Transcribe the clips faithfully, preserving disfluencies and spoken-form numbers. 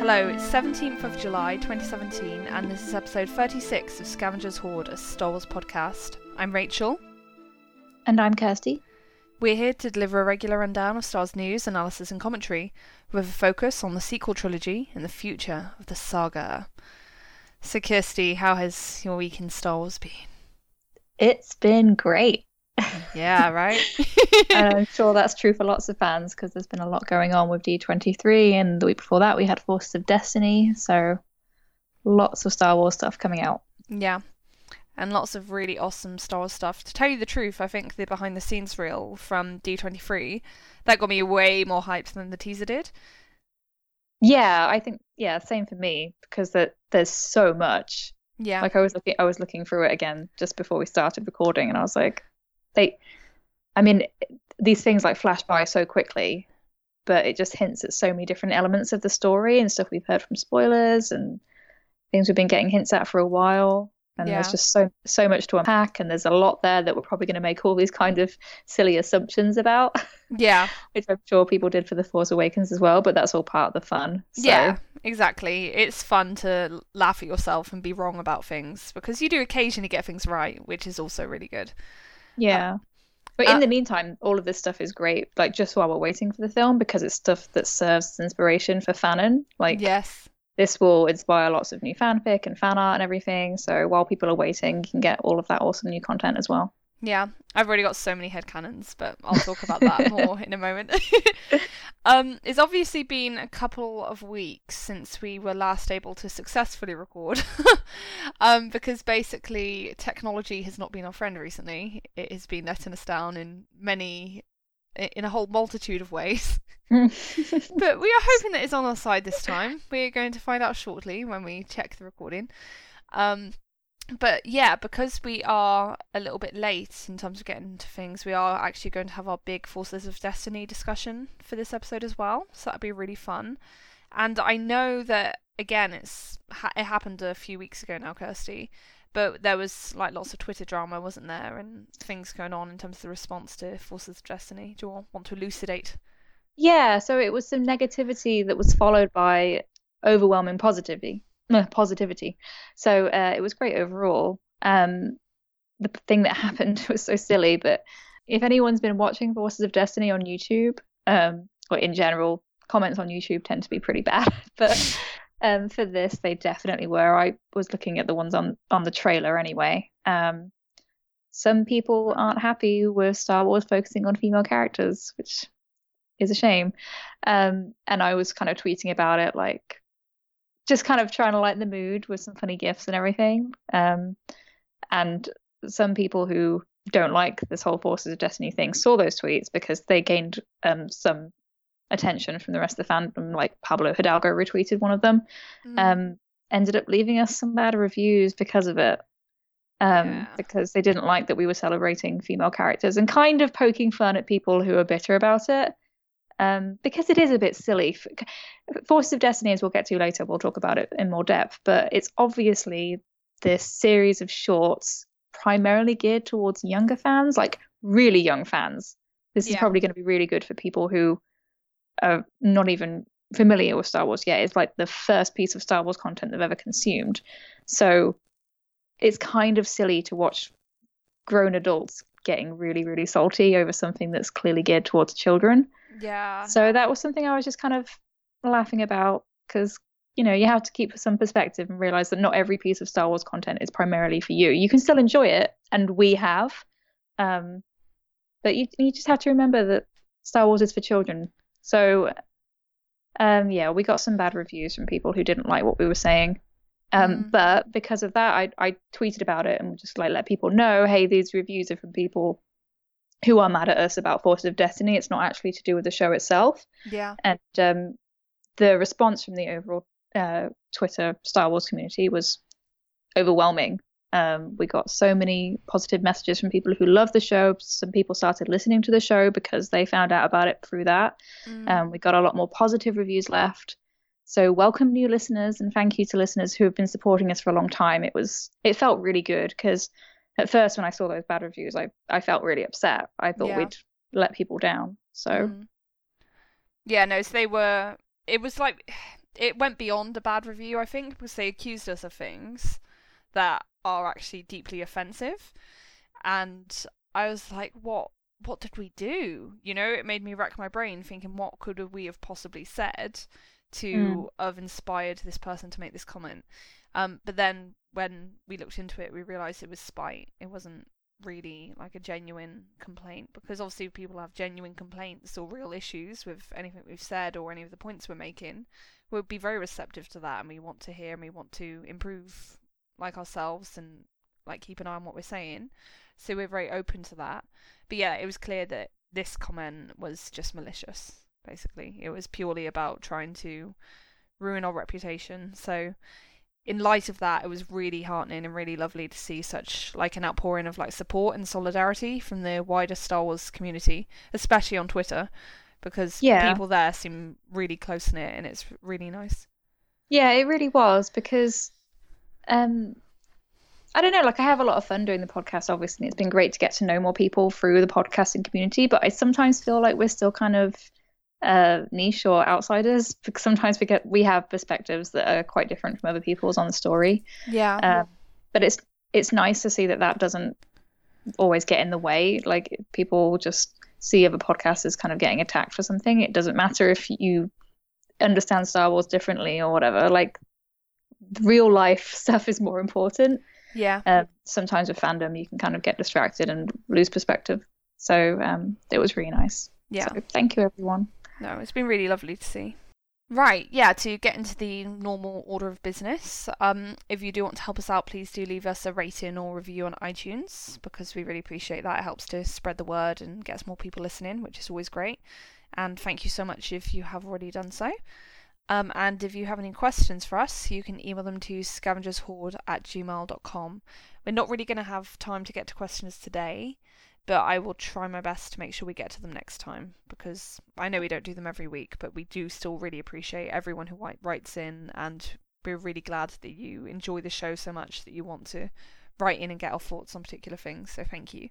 Hello, it's seventeenth of July twenty seventeen, and this is episode thirty-six of Scavenger's Horde, a Star Wars podcast. I'm Rachel. And I'm Kirsty. We're here to deliver a regular rundown of Star Wars news, analysis and commentary, with a focus on the sequel trilogy and the future of the saga. So Kirsty, how has your week in Star Wars been? It's been great. Yeah, right? And I'm sure that's true for lots of fans, because there's been a lot going on with D twenty-three, and the week before that we had Forces of Destiny, so lots of Star Wars stuff coming out. Yeah, and lots of really awesome Star Wars stuff. To tell you the truth, I think the behind the scenes reel from D twenty-three, that got me way more hyped than the teaser did. Yeah, I think, yeah, same for me, because that there's so much. Yeah. Like I was looking I was looking through it again just before we started recording, and I was like, They, I mean, these things like flash by so quickly, but it just hints at so many different elements of the story and stuff we've heard from spoilers and things we've been getting hints at for a while. And yeah. There's just so so much to unpack, and there's a lot there that we're probably going to make all these kind of silly assumptions about. Yeah, which I'm sure people did for The Force Awakens as well, but that's all part of the fun. So. Yeah, exactly. It's fun to laugh at yourself and be wrong about things, because you do occasionally get things right, which is also really good. Yeah. Um, but in uh, the meantime, all of this stuff is great, like just while we're waiting for the film, because it's stuff that serves as inspiration for fanon. Like, yes, this will inspire lots of new fanfic and fan art and everything. So while people are waiting, you can get all of that awesome new content as well. Yeah, I've already got so many headcanons, but I'll talk about that more in a moment. um, it's obviously been a couple of weeks since we were last able to successfully record, um, because basically technology has not been our friend recently. It has been letting us down in many, in a whole multitude of ways. But we are hoping that it's on our side this time. We're going to find out shortly when we check the recording. Um, But yeah, because we are a little bit late in terms of getting to things, we are actually going to have our big Forces of Destiny discussion for this episode as well. So that'd be really fun. And I know that, again, it's it happened a few weeks ago now, Kirsty, but there was like lots of Twitter drama, wasn't there, and things going on in terms of the response to Forces of Destiny. Do you want to elucidate? Yeah, so it was some negativity that was followed by overwhelming positivity. positivity so uh, it was great overall. Um the thing that happened was so silly, but if anyone's been watching Forces of Destiny on YouTube, um or in general, comments on YouTube tend to be pretty bad, but um for this they definitely were. I was looking at the ones on on the trailer anyway. Um some people aren't happy with Star Wars focusing on female characters, which is a shame. Um and I was kind of tweeting about it, like just kind of trying to lighten the mood with some funny gifs and everything. Um, and some people who don't like this whole Forces of Destiny thing saw those tweets, because they gained um, some attention from the rest of the fandom. Like Pablo Hidalgo retweeted one of them. Mm. Um, ended up leaving us some bad reviews because of it. Um, yeah. Because they didn't like that we were celebrating female characters and kind of poking fun at people who are bitter about it. Um, because it is a bit silly. Forces of Destiny, as we'll get to later, we'll talk about it in more depth, but it's obviously this series of shorts primarily geared towards younger fans, like really young fans. This yeah. is probably going to be really good for people who are not even familiar with Star Wars yet. It's like the first piece of Star Wars content they've ever consumed. So it's kind of silly to watch grown adults getting really, really salty over something that's clearly geared towards children. Yeah. So that was something I was just kind of laughing about, because, you know, you have to keep some perspective and realize that not every piece of Star Wars content is primarily for you. You can still enjoy it, and we have, um, but you you just have to remember that Star Wars is for children. So, um, yeah, we got some bad reviews from people who didn't like what we were saying. Um, mm-hmm. But because of that, I I tweeted about it and just like let people know, hey, these reviews are from people who are mad at us about Forces of Destiny. It's not actually to do with the show itself. Yeah. And um, the response from the overall uh, Twitter Star Wars community was overwhelming. Um, we got so many positive messages from people who love the show. Some people started listening to the show because they found out about it through that. Mm. Um, we got a lot more positive reviews left. So welcome new listeners, and thank you to listeners who have been supporting us for a long time. It was it felt really good, because at first, when I saw those bad reviews, I, I felt really upset. I thought yeah. we'd let people down. So, mm. yeah, no, so they were, it was like, it went beyond a bad review, I think, because they accused us of things that are actually deeply offensive. And I was like, what what did we do? You know, it made me rack my brain thinking, what could we have possibly said to mm. have inspired this person to make this comment? Um, but then when we looked into it, we realised it was spite. It wasn't really like a genuine complaint, because obviously people have genuine complaints or real issues with anything we've said or any of the points we're making. We'll be very receptive to that, and we want to hear and we want to improve, like, ourselves and like keep an eye on what we're saying. So we're very open to that. But yeah, it was clear that this comment was just malicious, basically. It was purely about trying to ruin our reputation. So in light of that, it was really heartening and really lovely to see such like an outpouring of like support and solidarity from the wider Star Wars community, especially on Twitter, because yeah. people there seem really close knit, and it's really nice. Yeah, it really was, because um, I don't know, like, I have a lot of fun doing the podcast, obviously, and it's been great to get to know more people through the podcasting community, but I sometimes feel like we're still kind of uh niche or outsiders, because sometimes we get we have perspectives that are quite different from other people's on the story. Yeah. Um, but it's it's nice to see that that doesn't always get in the way. Like, people just see other podcasts as kind of getting attacked for something. It doesn't matter if you understand Star Wars differently or whatever. Like, real life stuff is more important. Yeah. Um, sometimes with fandom you can kind of get distracted and lose perspective. So um, it was really nice. Yeah. So, thank you, everyone. No, it's been really lovely to see. Right, yeah, to get into the normal order of business, um, if you do want to help us out, please do leave us a rating or review on iTunes, because we really appreciate that. It helps to spread the word and gets more people listening, which is always great. And thank you so much if you have already done so. Um, and if you have any questions for us, you can email them to scavengershorde at gmail dot com. We're not really going to have time to get to questions today, but I will try my best to make sure we get to them next time, because I know we don't do them every week, but we do still really appreciate everyone who writes in, and we're really glad that you enjoy the show so much that you want to write in and get our thoughts on particular things, so thank you.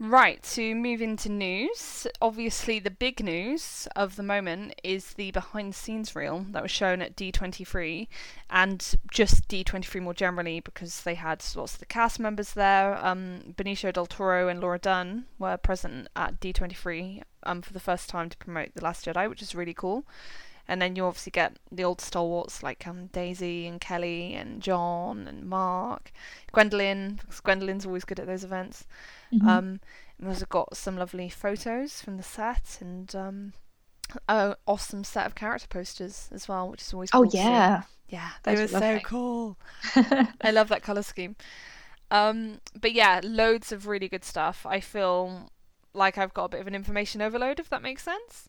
Right, to move into news, obviously the big news of the moment is the behind-the-scenes reel that was shown at D twenty-three, and just D twenty-three more generally, because they had lots of the cast members there. Um, Benicio Del Toro and Laura Dern were present at D twenty-three um, for the first time to promote The Last Jedi, which is really cool. And then you obviously get the old stalwarts like um, Daisy and Kelly and John and Mark, Gwendolyn, because Gwendolyn's always good at those events. Mm-hmm. Um, and also got some lovely photos from the set, and um, an awesome set of character posters as well, which is always cool. Oh, yeah. Yeah, they were so cool. I love that colour scheme. Um, but yeah, loads of really good stuff. I feel like I've got a bit of an information overload, if that makes sense,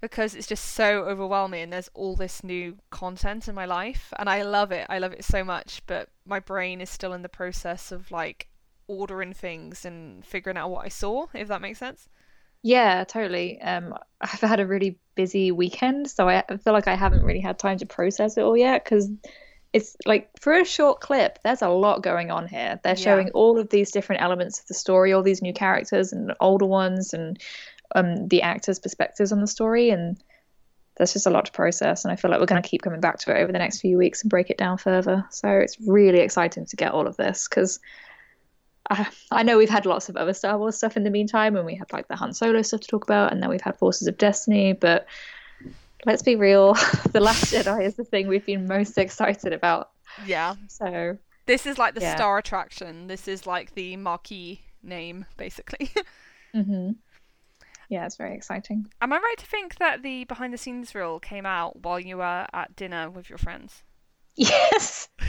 because it's just so overwhelming. There's all this new content in my life, and I love it. I love it so much, but my brain is still in the process of like ordering things and figuring out what I saw, if that makes sense. Yeah, totally. Um, I've had a really busy weekend, so I feel like I haven't really had time to process it all yet, because it's like, for a short clip, there's a lot going on here. They're yeah. showing all of these different elements of the story, all these new characters and older ones, and Um, the actors' perspectives on the story, and there's just a lot to process, and I feel like we're going to keep coming back to it over the next few weeks and break it down further. So it's really exciting to get all of this, because I, I know we've had lots of other Star Wars stuff in the meantime, and we had like the Han Solo stuff to talk about, and then we've had Forces of Destiny, but let's be real, The Last Jedi is the thing we've been most excited about. Yeah. So this is like the yeah. star attraction. This is like the marquee name, basically. Mm-hmm. Yeah, it's very exciting. Am I right to think that the behind-the-scenes reel came out while you were at dinner with your friends? Yes. What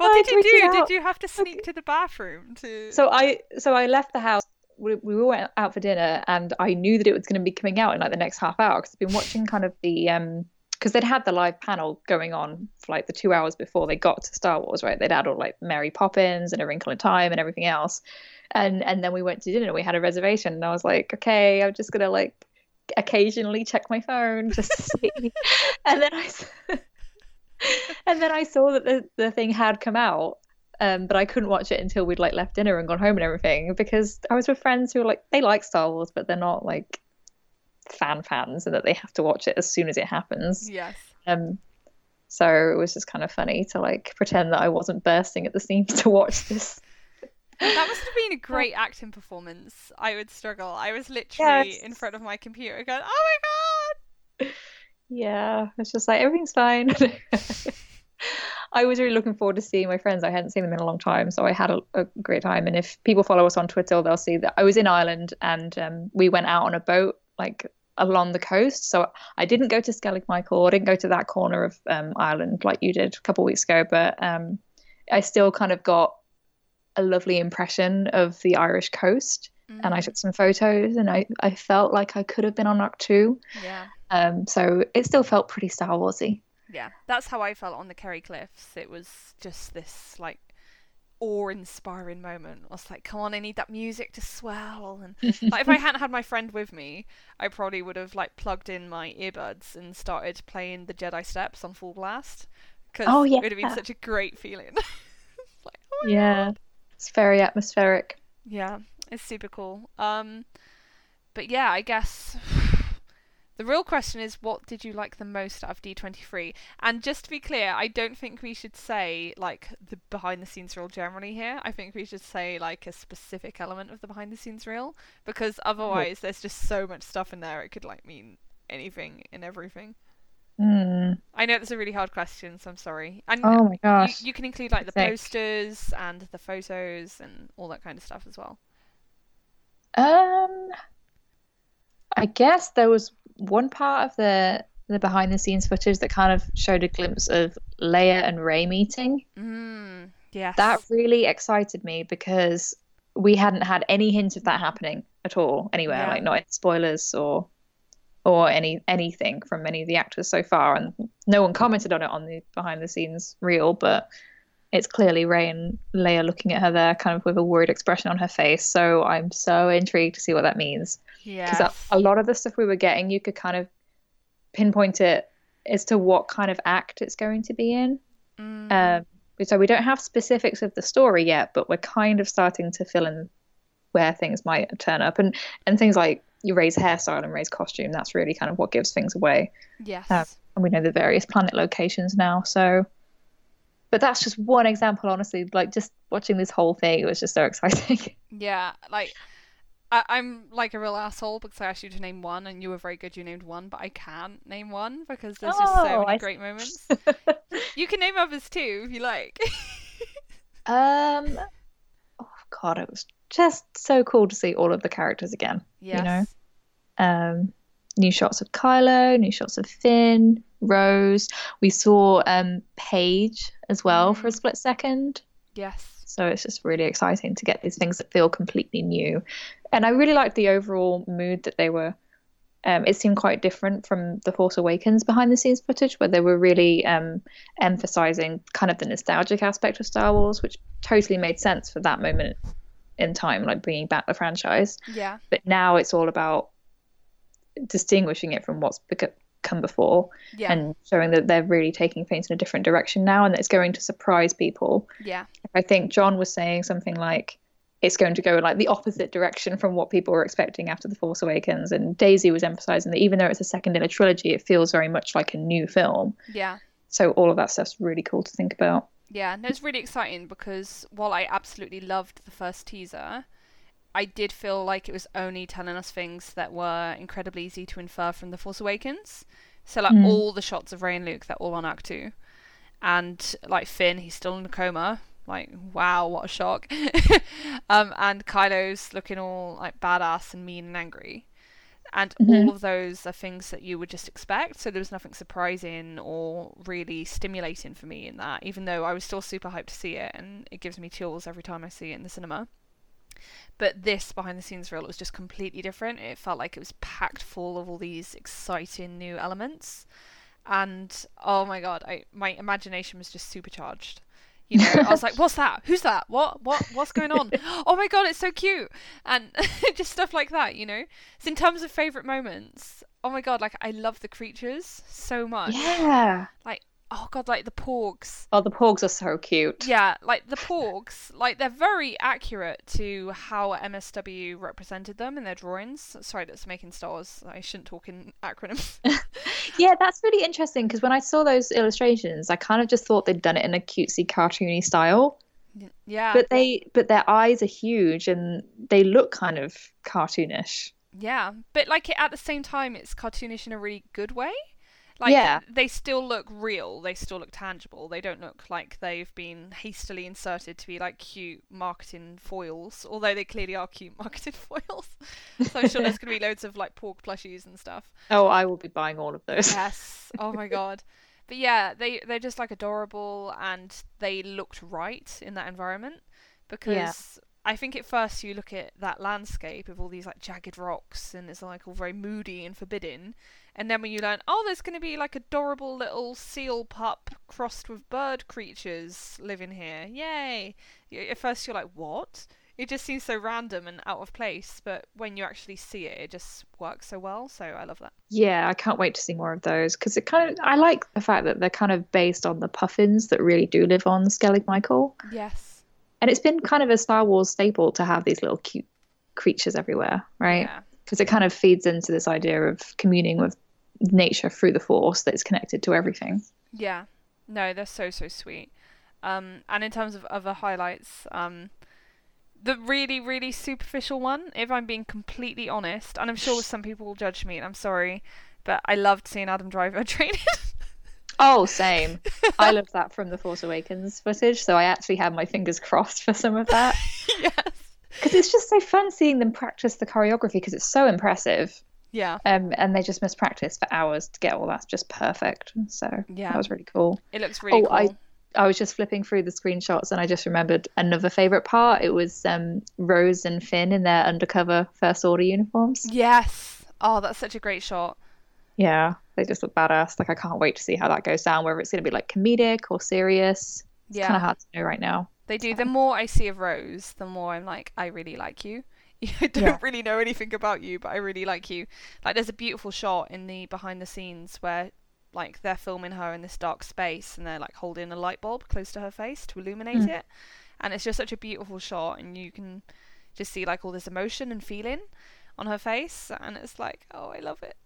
well, did you do? Did you have to sneak okay. to the bathroom? To... So I, so I left the house. We, we all went out for dinner, and I knew that it was going to be coming out in like the next half hour, because I've been watching kind of the um, because they'd had the live panel going on for like the two hours before they got to Star Wars, right? They'd had all like Mary Poppins and A Wrinkle in Time and everything else. And and then we went to dinner and we had a reservation, and I was like, okay, I'm just going to like occasionally check my phone just to see. and then I and then I saw that the, the thing had come out, um, but I couldn't watch it until we'd like left dinner and gone home and everything, because I was with friends who were like, they like Star Wars, but they're not like fan fans and that they have to watch it as soon as it happens. Yes. Um, so it was just kind of funny to like pretend that I wasn't bursting at the seams to watch this. That must have been a great acting performance. I would struggle. I was literally yes. in front of my computer going, oh my god! Yeah, it's just like, everything's fine. I was really looking forward to seeing my friends. I hadn't seen them in a long time, so I had a, a great time. And if people follow us on Twitter, they'll see that I was in Ireland, and um, we went out on a boat like along the coast. So I didn't go to Skellig-Michael. I didn't go to that corner of um, Ireland like you did a couple of weeks ago, but um, I still kind of got a lovely impression of the Irish coast, mm. and I took some photos, and I, I felt like I could have been on Ahch-To. Yeah. Um, so it still felt pretty Star Warsy. Yeah, that's how I felt on the Kerry Cliffs. It was just this like awe-inspiring moment. I was like, come on, I need that music to swell. And like, if I hadn't had my friend with me, I probably would have like plugged in my earbuds and started playing the Jedi Steps on full blast, because oh, yeah. it would have been such a great feeling. Like, oh my yeah. God. It's very atmospheric. Yeah, it's super cool. Um, but yeah, I guess the real question is, what did you like the most out of D twenty-three? And just to be clear, I don't think we should say like the behind the scenes reel generally here. I think we should say like a specific element of the behind the scenes reel, because otherwise there's just so much stuff in there. It could like mean anything and everything. Mm. I know it's a really hard question, so I'm sorry. And oh my gosh. You, you can include like the Sick. posters and the photos and all that kind of stuff as well. Um, I guess there was one part of the the behind the scenes footage that kind of showed a glimpse of Leia and Rey meeting. Mm, yes. That really excited me, because we hadn't had any hint of that happening at all anywhere, yeah. like not in spoilers or or any anything from any of the actors so far, and no one commented on it on the behind the scenes reel, but it's clearly Rey and Leia looking at her there kind of with a worried expression on her face, so I'm so intrigued to see what that means. Yeah, because a, a lot of the stuff we were getting, you could kind of pinpoint it as to what kind of act it's going to be in. mm. Um so we don't have specifics of the story yet, but we're kind of starting to fill in where things might turn up, and and things like you Rey's hairstyle and Rey's costume. That's really kind of what gives things away. Yes. Um, and we know the various planet locations now. So, but that's just one example, honestly. Like, just watching this whole thing, it was just so exciting. Yeah. Like, I- I'm like a real asshole because I asked you to name one, and you were very good. You named one, but I can't name one because there's oh, just so many I... great moments. You can name others too if you like. um. Oh God, it was just so cool to see all of the characters again. Yes. You know, um, new shots of Kylo, new shots of Finn, Rose. We saw um, Paige as well for a split second. Yes. So it's just really exciting to get these things that feel completely new. And I really liked the overall mood that they were. Um, it seemed quite different from The Force Awakens behind the scenes footage, where they were really um, emphasizing kind of the nostalgic aspect of Star Wars, which totally made sense for that moment in time, like bringing back the franchise. Yeah. But now it's all about distinguishing it from what's come before, yeah. and showing that they're really taking things in a different direction now, and that it's going to surprise people. Yeah. I think John was saying something like it's going to go in like the opposite direction from what people were expecting after The Force Awakens, and Daisy was emphasizing that even though it's a second in a trilogy, it feels very much like a new film. Yeah. So all of that stuff's really cool to think about. Yeah, no, it's really exciting, because while I absolutely loved the first teaser, I did feel like it was only telling us things that were incredibly easy to infer from The Force Awakens. So, like, mm. all the shots of Rey and Luke, they're all on Ahch-To. And, like, Finn, he's still in a coma. Like, wow, what a shock. um, and Kylo's looking all, like, badass and mean and angry. And mm-hmm. all of those are things that you would just expect. So there was nothing surprising or really stimulating for me in that, even though I was still super hyped to see it, and it gives me chills every time I see it in the cinema. But this behind the scenes reel was just completely different. It felt like it was packed full of all these exciting new elements. And oh my God, I my imagination was just supercharged. You know, I was like, what's that? Who's that? What? What? What's going on? Oh my God, it's so cute. And just stuff like that, you know? So in terms of favourite moments, oh my God, like, I love the creatures so much. Yeah. Like, oh god, like the Porgs. Oh, the Porgs are so cute. Yeah, like the Porgs, like they're very accurate to how M S W represented them in their drawings. Sorry, that's making stars. I shouldn't talk in acronyms. Yeah, that's really interesting because when I saw those illustrations, I kind of just thought they'd done it in a cutesy, cartoony style. Yeah. But they, but their eyes are huge and they look kind of cartoonish. Yeah, but like at the same time, it's cartoonish in a really good way. Like, yeah. They still look real. They still look tangible. They don't look like they've been hastily inserted to be like cute marketing foils, although they clearly are cute marketing foils. So I'm sure there's going to be loads of like pork plushies and stuff. Oh, I will be buying all of those. Yes. Oh my God. But yeah, they, they're just like adorable and they looked right in that environment because... Yeah. I think at first you look at that landscape of all these like jagged rocks and it's like all very moody and forbidding, and then when you learn, oh, there's going to be like adorable little seal pup crossed with bird creatures living here, yay, at first you're like, what? It just seems so random and out of place, but when you actually see it, it just works so well. So I love that. Yeah, I can't wait to see more of those because it kind of, I like the fact that they're kind of based on the puffins that really do live on Skellig-Michael. Yes. And it's been kind of a Star Wars staple to have these little cute creatures everywhere, right? Because yeah. It kind of feeds into this idea of communing with nature through the Force that's connected to everything. Yeah. No, they're so, so sweet. Um, and in terms of other highlights, um, the really, really superficial one, if I'm being completely honest, and I'm sure some people will judge me, and I'm sorry, but I loved seeing Adam Driver training. Oh, same. I love that from the Force Awakens footage, so I actually had my fingers crossed for some of that. Yes. Because it's just so fun seeing them practice the choreography because it's so impressive. Yeah. Um, and they just must practice for hours to get all that just perfect. So yeah. That was really cool. It looks really oh, cool. I, I was just flipping through the screenshots and I just remembered another favourite part. It was um, Rose and Finn in their undercover First Order uniforms. Yes. Oh, that's such a great shot. Yeah, they just look badass. Like, I can't wait to see how that goes down, whether it's going to be like comedic or serious. It's yeah. kind of hard to know right now. They do. The more I see of Rose, the more I'm like, I really like you. I don't yeah. really know anything about you, but I really like you. Like, there's a beautiful shot in the behind the scenes where, like, they're filming her in this dark space and they're, like, holding a light bulb close to her face to illuminate mm. it. And it's just such a beautiful shot and you can just see, like, all this emotion and feeling on her face. And it's like, oh, I love it.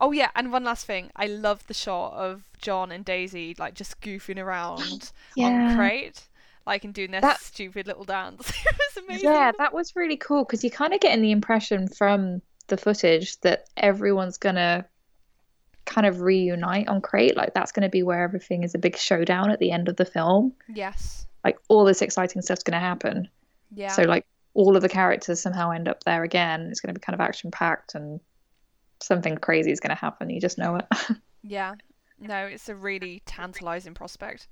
Oh yeah, and one last thing, I love the shot of John and Daisy like just goofing around yeah. on Crait, like, and doing their that... stupid little dance. It was amazing. Yeah, that was really cool because you're kind of getting the impression from the footage that everyone's gonna kind of reunite on Crait. Like, that's gonna be where everything is a big showdown at the end of the film. Yes, like all this exciting stuff's gonna happen. Yeah, so like all of the characters somehow end up there again. It's gonna be kind of action packed and something crazy is going to happen. You just know it. Yeah. No, it's a really tantalizing prospect.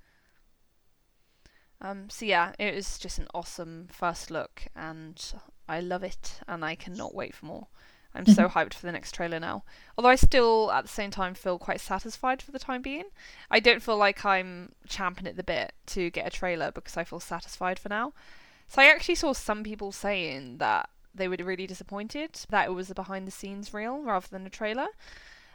Um. So yeah, it was just an awesome first look and I love it and I cannot wait for more. I'm mm-hmm. so hyped for the next trailer now. Although I still, at the same time, feel quite satisfied for the time being. I don't feel like I'm champing at the bit to get a trailer because I feel satisfied for now. So I actually saw some people saying that they were really disappointed that it was a behind-the-scenes reel rather than a trailer.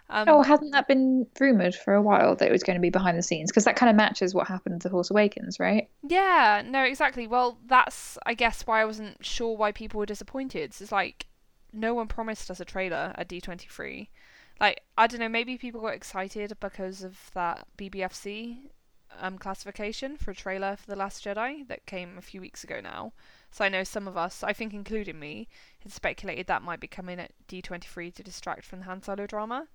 Um, oh, hasn't that been rumoured for a while that it was going to be behind the scenes? Because that kind of matches what happened with The Force Awakens, right? Yeah, no, exactly. Well, that's, I guess, why I wasn't sure why people were disappointed. It's like, no one promised us a trailer at D twenty-three. Like, I don't know, maybe people got excited because of that B B F C um, classification for a trailer for The Last Jedi that came a few weeks ago now. So I know some of us, I think including me, had speculated that might be coming at D twenty-three to distract from the Han Solo drama.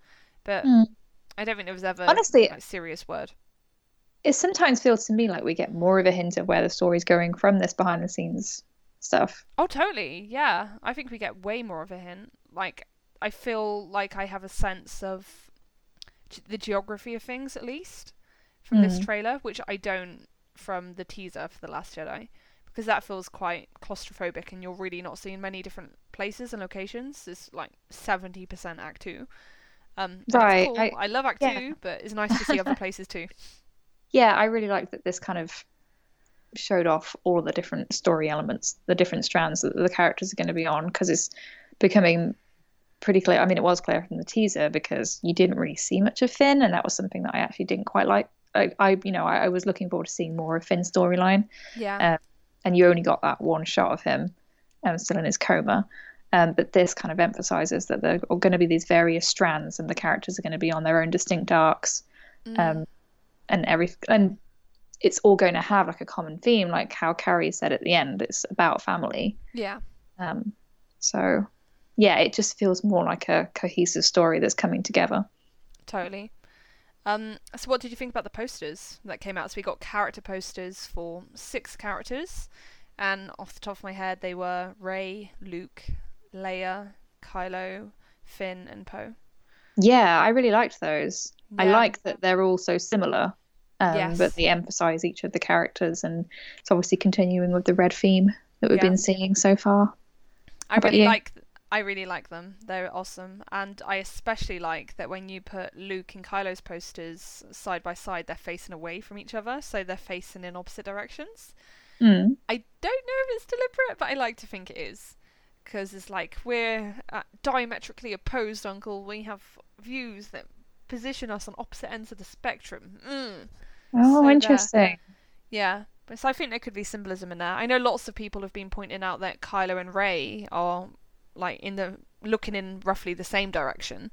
But mm. I don't think there was ever honestly, a serious word. It sometimes feels to me like we get more of a hint of where the story's going from this behind-the-scenes stuff. Oh, totally, yeah. I think we get way more of a hint. Like, I feel like I have a sense of the geography of things, at least, from mm. this trailer, which I don't from the teaser for The Last Jedi. Because that feels quite claustrophobic and you're really not seeing many different places and locations. It's like seventy percent Act two. Um, right. Cool. I, I love Act yeah. two, but it's nice to see other places too. Yeah, I really like that this kind of showed off all the different story elements, the different strands that the characters are going to be on, because it's becoming pretty clear. I mean, it was clear from the teaser because you didn't really see much of Finn, and that was something that I actually didn't quite like. I, I you know, I, I was looking forward to seeing more of Finn's storyline. Yeah. Um, and you only got that one shot of him um, still in his coma. Um, but this kind of emphasizes that there are going to be these various strands, and the characters are going to be on their own distinct arcs. Mm. Um, and every, and it's all going to have like a common theme, like how Carrie said at the end, it's about family. Yeah. Um, so, yeah, it just feels more like a cohesive story that's coming together. Totally. Um, so what did you think about the posters that came out? So we got character posters for six characters, and off the top of my head, they were Rey, Luke, Leia, Kylo, Finn, and Poe. Yeah, I really liked those. Yeah. I like that they're all so similar, um, yes. but they emphasise each of the characters, and it's obviously continuing with the red theme that we've yeah. been seeing so far. I really like I really like them. They're awesome. And I especially like that when you put Luke and Kylo's posters side by side, they're facing away from each other, so they're facing in opposite directions. Mm. I don't know if it's deliberate, but I like to think it is. Because it's like, we're uh, diametrically opposed, Uncle. We have views that position us on opposite ends of the spectrum. Mm. Oh, so interesting. Yeah. So I think there could be symbolism in that. I know lots of people have been pointing out that Kylo and Rey are like in the looking in roughly the same direction,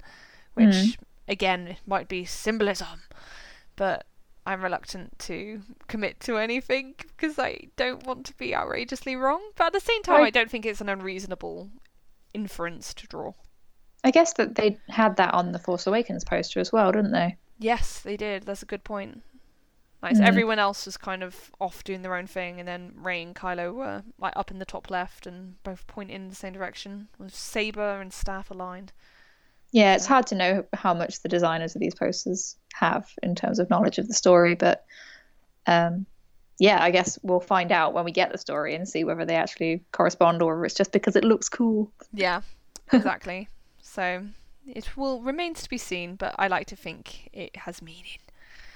which mm. again might be symbolism, but I'm reluctant to commit to anything because I don't want to be outrageously wrong, but at the same time I, I don't think it's an unreasonable inference to draw. I guess that they had that on the Force Awakens poster as well, didn't they? Yes, they did. That's a good point. Like, mm. everyone else was kind of off doing their own thing, and then Rey and Kylo were like up in the top left and both pointing in the same direction, with saber and staff aligned. Yeah, it's hard to know how much the designers of these posters have in terms of knowledge of the story, but um, yeah, I guess we'll find out when we get the story and see whether they actually correspond or it's just because it looks cool. Yeah, exactly. So it will remains to be seen, but I like to think it has meaning.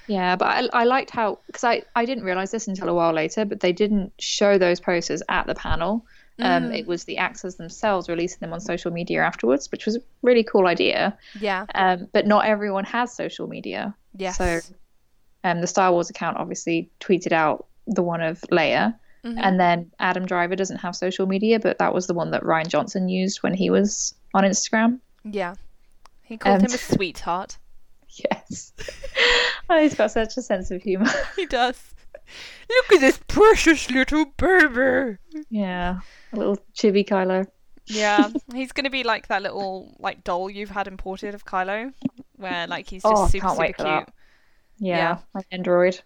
Yeah, but I, I liked how, because I, I didn't realise this until a while later, but they didn't show those posters at the panel. Um, mm. It was the actors themselves releasing them on social media afterwards, which was a really cool idea. Yeah. Um, but not everyone has social media. Yes. So um, the Star Wars account obviously tweeted out the one of Leia, mm-hmm. and then Adam Driver doesn't have social media, but that was the one that Rian Johnson used when he was on Instagram. Yeah. He called um, him a sweetheart. Yes. Oh, he's got such a sense of humour. He does. Look at this precious little baby. Yeah. A little chibi Kylo. Yeah. He's going to be like that little like doll you've had imported of Kylo, where like he's just oh, super, super cute. Yeah, yeah. Like Android.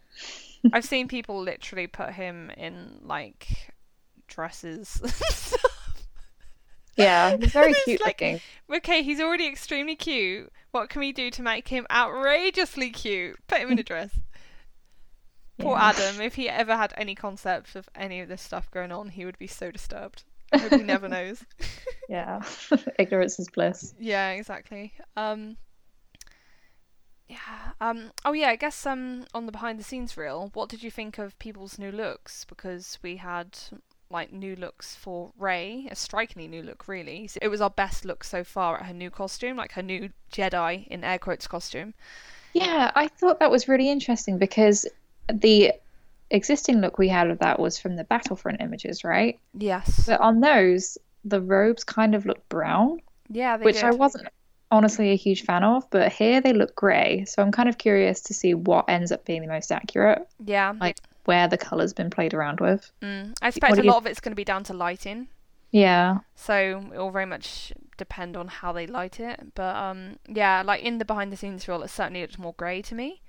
I've seen people literally put him in like dresses. Yeah, he's very cute like, looking. Okay, he's already extremely cute. What can we do to make him outrageously cute? Put him in a dress. Yeah. Poor Adam, if he ever had any concept of any of this stuff going on, he would be so disturbed. I hope he never knows. Yeah, ignorance is bliss. Yeah, exactly. Um, yeah. Um, oh yeah, I guess um, on the behind the scenes reel, what did you think of people's new looks? Because we had like new looks for Rey, a strikingly new look really. So it was our best look so far at her new costume, like her new Jedi in air quotes costume. Yeah, I thought that was really interesting because the existing look we had of that was from the Battlefront images, right? Yes. But on those, the robes kind of looked brown. Yeah, they which did. I wasn't honestly a huge fan of, but here they look grey. So I'm kind of curious to see what ends up being the most accurate. Yeah. Like where the colour's been played around with. Mm. I expect a lot you... of it's going to be down to lighting. Yeah. So it will very much depend on how they light it. But um, yeah, like in the behind the scenes reel, it certainly looked more grey to me.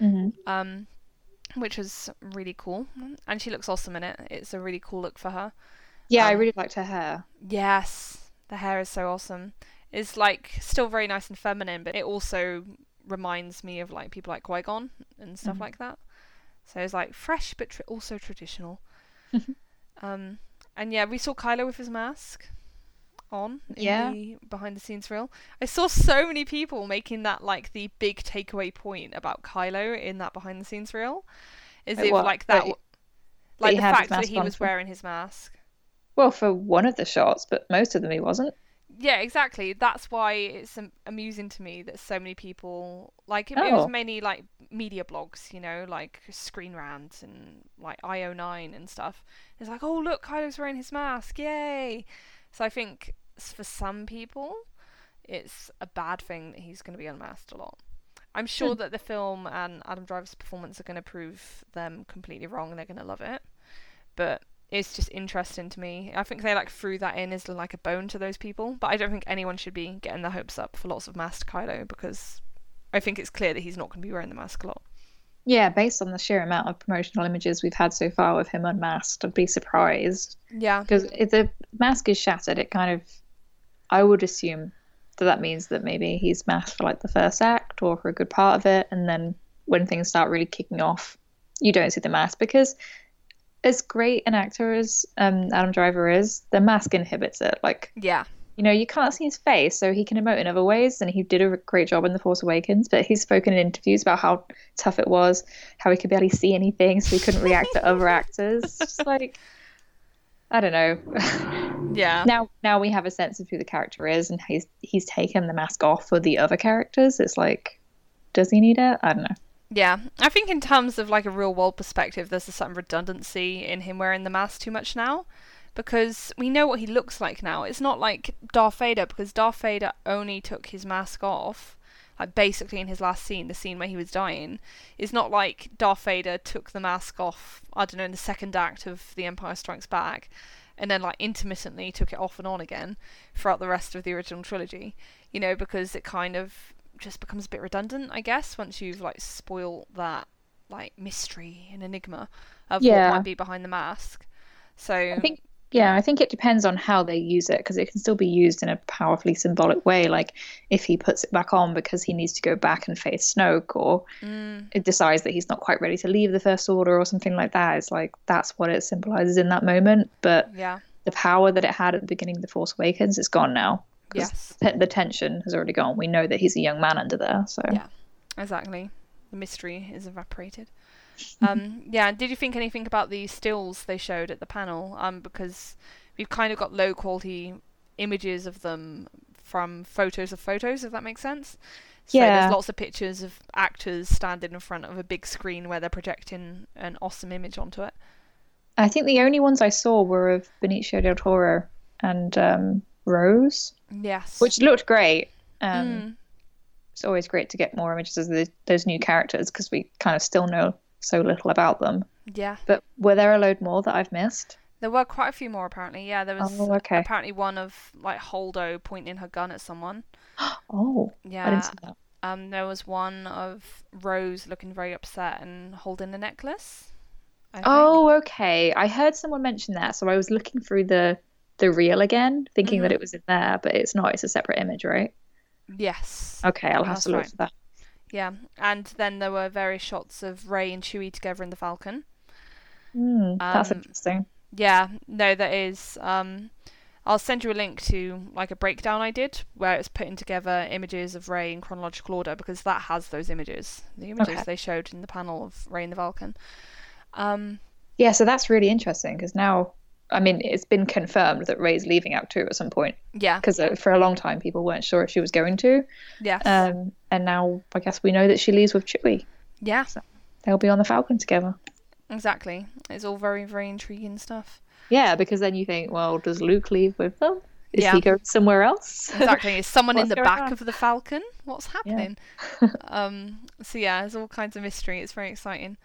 Mm-hmm. Um, which was really cool. And she looks awesome in it. It's a really cool look for her. Yeah, um, I really liked her hair. Yes. The hair is so awesome. It's like still very nice and feminine, but it also reminds me of like people like Qui-Gon and stuff mm-hmm. like that. So it's like fresh, but tr- also traditional. um, and yeah, we saw Kylo with his mask on in yeah. the behind the scenes reel. I saw so many people making that like the big takeaway point about Kylo in that behind the scenes reel. Is it, it like that, that like the fact that he was for... wearing his mask? Well, for one of the shots, but most of them he wasn't. yeah, exactly. That's why it's amusing to me that so many people like it, oh. it was mainly like media blogs, you know, like Screen Rant and like I O nine and stuff. It's like, oh look, Kylo's wearing his mask, yay! So I think for some people, it's a bad thing that he's going to be unmasked a lot. I'm sure that the film and Adam Driver's performance are going to prove them completely wrong, and they're going to love it. But it's just interesting to me. I think they like threw that in as like a bone to those people, but I don't think anyone should be getting their hopes up for lots of masked Kylo, because I think it's clear that he's not going to be wearing the mask a lot. Yeah, based on the sheer amount of promotional images we've had so far with him unmasked, I'd be surprised. Yeah. Because if the mask is shattered, it kind of, I would assume that that means that maybe he's masked for like the first act or for a good part of it, and then when things start really kicking off, you don't see the mask, because as great an actor as um, Adam Driver is, the mask inhibits it. Like, yeah, you know, you can't see his face, so he can emote in other ways, and he did a great job in The Force Awakens, but he's spoken in interviews about how tough it was, how he could barely see anything, so he couldn't react to other actors. It's just like, I don't know. Yeah. Now now we have a sense of who the character is, and he's he's taken the mask off for the other characters. It's like, does he need it? I don't know. Yeah. I think in terms of like a real world perspective, there's a certain redundancy in him wearing the mask too much now, because we know what he looks like now. It's not like Darth Vader, because Darth Vader only took his mask off like basically in his last scene, the scene where he was dying. It's not like Darth Vader took the mask off, I don't know, in the second act of The Empire Strikes Back, and then like intermittently took it off and on again throughout the rest of the original trilogy, you know, because it kind of just becomes a bit redundant, I guess, once you've like spoiled that like mystery and enigma of yeah. what might be behind the mask. So I think Yeah, I think it depends on how they use it, because it can still be used in a powerfully symbolic way, like if he puts it back on because he needs to go back and face Snoke, or mm. it decides that he's not quite ready to leave the First Order or something like that. It's like, that's what it symbolises in that moment, but yeah. the power that it had at the beginning of The Force Awakens is gone now. Yes. The tension has already gone. We know that he's a young man under there, so... Yeah, exactly. The mystery is evaporated. um yeah did you think anything about the stills they showed at the panel, um because we've kind of got low quality images of them from photos of photos, if that makes sense. So yeah, there's lots of pictures of actors standing in front of a big screen where they're projecting an awesome image onto it. I think the only ones I saw were of Benicio del Toro and um Rose, yes, which looked great. um mm. It's always great to get more images of the, those new characters, because we kind of still know so little about them. Yeah. But were there a load more that I've missed? There were quite a few more, apparently. Yeah, there was oh, okay. apparently one of like Holdo pointing her gun at someone. Oh, yeah. I didn't see that. Um, there was one of Rose looking very upset and holding a necklace. I oh, think. okay. I heard someone mention that, so I was looking through the the reel again, thinking mm-hmm. that it was in there, but it's not. It's a separate image, right? Yes. Okay, I'll have That's to look right. for that. Yeah, and then there were various shots of Rey and Chewie together in the Falcon. Mm, that's um, interesting. Yeah, no, that is. Um, I'll send you a link to like a breakdown I did where it's putting together images of Rey in chronological order, because that has those images, the images okay. they showed in the panel of Rey and the Falcon. Um, yeah, so that's really interesting, because now, I mean, it's been confirmed that Rey's leaving Ahch-To at some point. Yeah. Because for a long time, people weren't sure if she was going to. Yes. Um, and now, I guess we know that she leaves with Chewie. Yeah. So they'll be on the Falcon together. Exactly. It's all very, very intriguing stuff. Yeah, because then you think, well, does Luke leave with them? Is yeah. he going somewhere else? Exactly. Is someone in the back on? of the Falcon? What's happening? Yeah. um. So yeah, there's all kinds of mystery. It's very exciting.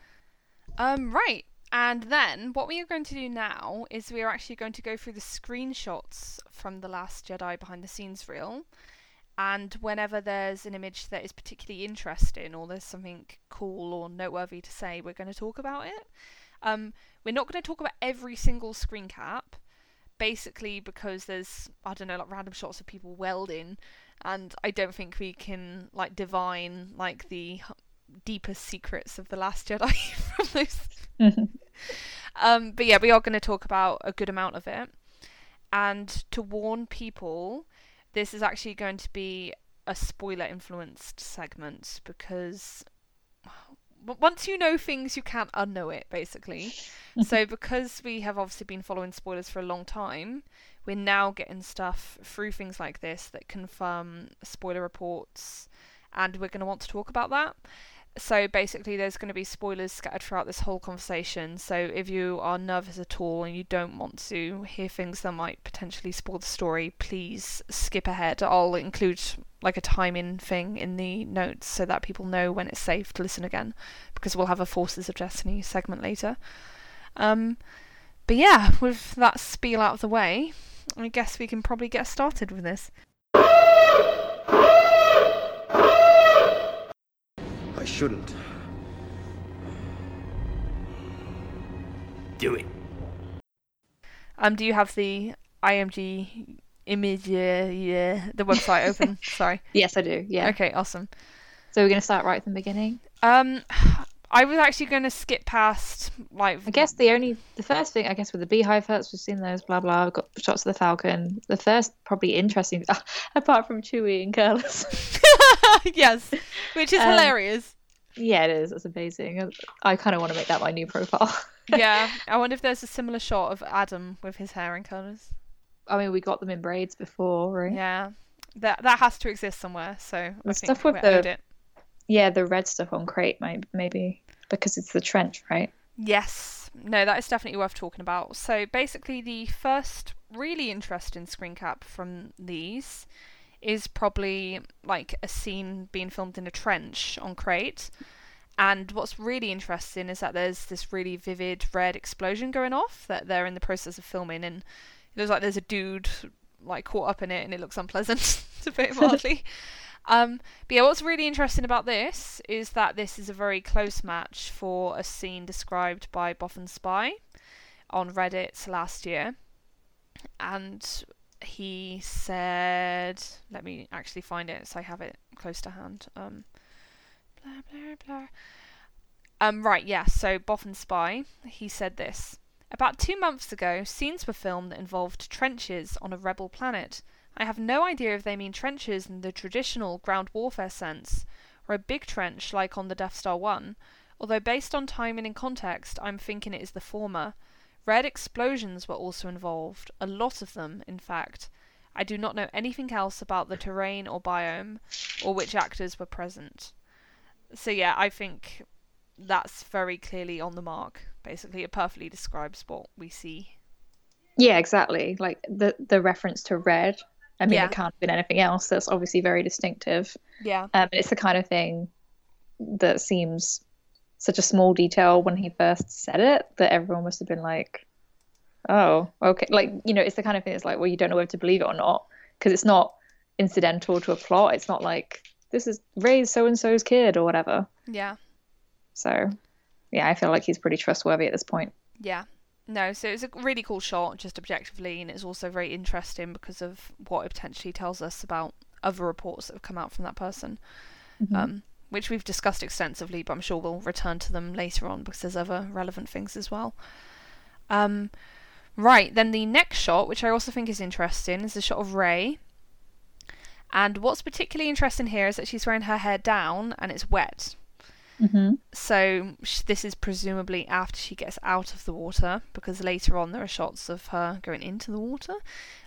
Um. Right. And then what we are going to do now is we are actually going to go through the screenshots from The Last Jedi behind the scenes reel. And whenever there's an image that is particularly interesting, or there's something cool or noteworthy to say, we're going to talk about it. Um, we're not going to talk about every single screen cap, basically because there's, I don't know, like random shots of people welding. And I don't think we can like divine like the deepest secrets of The Last Jedi from those. Mm-hmm. Um, but yeah, we are going to talk about a good amount of it. And to warn people, this is actually going to be a spoiler influenced segment, because once you know things, you can't unknow it, basically. So because we have obviously been following spoilers for a long time, we're now getting stuff through things like this that confirm spoiler reports, and we're going to want to talk about that. So basically there's going to be spoilers scattered throughout this whole conversation, so if you are nervous at all and you don't want to hear things that might potentially spoil the story, please skip ahead. I'll include like a timing thing in the notes so that people know when it's safe to listen again, because we'll have a Forces of Destiny segment later. Um, but yeah, with that spiel out of the way, I guess we can probably get started with this. I shouldn't. Do it. Um, do you have the I M D image, yeah, yeah, the website open? Sorry. Yes, I do, yeah. Okay, awesome. So we're going to start right from the beginning? Um, I was actually going to skip past, like... I guess the only... The first thing, I guess, with the beehive hurts, we've seen those, blah, blah. We've got shots of the Falcon. The first, probably interesting... Apart from Chewie and Curlers. Yes, which is um, hilarious. Yeah, it is. It's amazing. I kind of want to make that my new profile. Yeah. I wonder if there's a similar shot of Adam with his hair in colours. I mean, we got them in braids before, right? Yeah. That that has to exist somewhere, so the I stuff think with we the, it. Yeah, the red stuff on Crait, maybe, because it's the trench, right? Yes. No, that is definitely worth talking about. So basically the first really interesting screen cap from these is probably like a scene being filmed in a trench on Crait, and what's really interesting is that there's this really vivid red explosion going off that they're in the process of filming, and it looks like there's a dude like caught up in it, and it looks unpleasant to put it mildly. Um, but yeah, what's really interesting about this is that this is a very close match for a scene described by Boffin Spy on Reddit last year, and he said, let me actually find it so I have it close to hand. Um, blah, blah, blah. Um, right, yeah, so Boffin Spy, he said this. About two months ago, scenes were filmed that involved trenches on a rebel planet. I have no idea if they mean trenches in the traditional ground warfare sense, or a big trench like on the Death Star one, although based on timing and context, I'm thinking it is the former. Red explosions were also involved, a lot of them, in fact. I do not know anything else about the terrain or biome, or which actors were present. So yeah, I think that's very clearly on the mark. Basically, it perfectly describes what we see. Yeah, exactly. Like, the, the reference to red, I mean, yeah. It can't have been anything else. That's obviously very distinctive. Yeah. Um, it's the kind of thing that seems... such a small detail when he first said it that everyone must have been like, oh, okay. Like, you know, it's the kind of thing that's like, well, you don't know whether to believe it or not, because it's not incidental to a plot. It's not like, this is Rey's so-and-so's kid or whatever. Yeah. So, yeah, I feel like he's pretty trustworthy at this point. Yeah. No, so it's a really cool shot, just objectively, and it's also very interesting because of what it potentially tells us about other reports that have come out from that person. Mm-hmm. Um which we've discussed extensively, but I'm sure we'll return to them later on because there's other relevant things as well. Um, right, then the next shot, which I also think is interesting, is the shot of Rey. And what's particularly interesting here is that she's wearing her hair down and it's wet. Mm-hmm. So sh- this is presumably after she gets out of the water, because later on there are shots of her going into the water.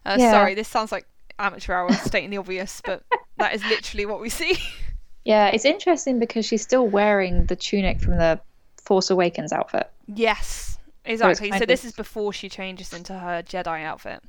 Uh, yeah. Sorry, this sounds like amateur hour stating the obvious, but that is literally what we see. Yeah, it's interesting because she's still wearing the tunic from the Force Awakens outfit. Yes, exactly. So, so this of... is before she changes into her Jedi outfit.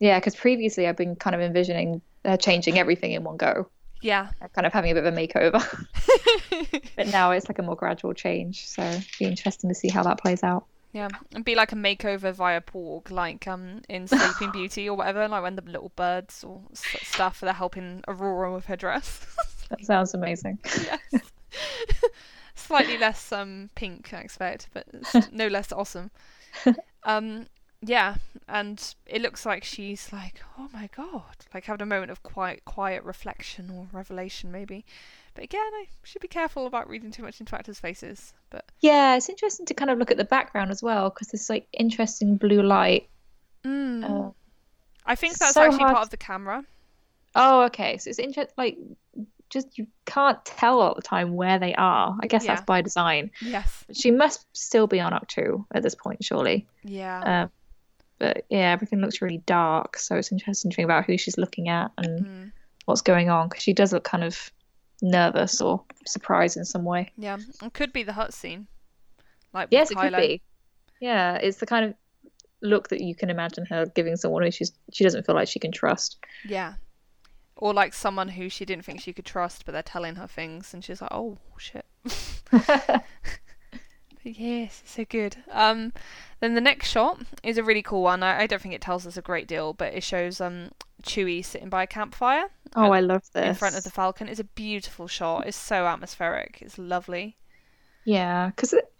Yeah, because previously I've been kind of envisioning her changing everything in one go. Yeah. Kind of having a bit of a makeover. But now it's like a more gradual change. So it'd be interesting to see how that plays out. Yeah, and be like a makeover via Porg, like um in Sleeping Beauty or whatever, like when the little birds or stuff, they're helping Aurora with her dress. That sounds amazing. Yes. Slightly less um, pink, I expect, but it's no less awesome. Um, yeah, and it looks like she's like, oh my god, like having a moment of quiet, quiet reflection or revelation, maybe. But again, I should be careful about reading too much into actors' faces. But yeah, it's interesting to kind of look at the background as well, because there's like interesting blue light. Mm. Uh, I think that's so actually hard... part of the camera. Oh, okay. So it's interesting, like. just you can't tell all the time where they are. I guess yeah. that's by design. Yes. She must still be on Ahch-To at this point, surely. Yeah. Um, but yeah, everything looks really dark, so it's interesting to think about who she's looking at and mm. what's going on, because she does look kind of nervous or surprised in some way. Yeah, it could be the hut scene. Like yes, Kylo. It could be. Yeah, it's the kind of look that you can imagine her giving someone who she's she doesn't feel like she can trust. Yeah. Or like someone who she didn't think she could trust, but they're telling her things and she's like, oh shit. But yes, it's so good. Um then the next shot is a really cool one. I, I don't think it tells us a great deal, but it shows um Chewie sitting by a campfire. Oh, I love this. In front of the Falcon. It's a beautiful shot. It's so atmospheric. It's lovely. Yeah, because it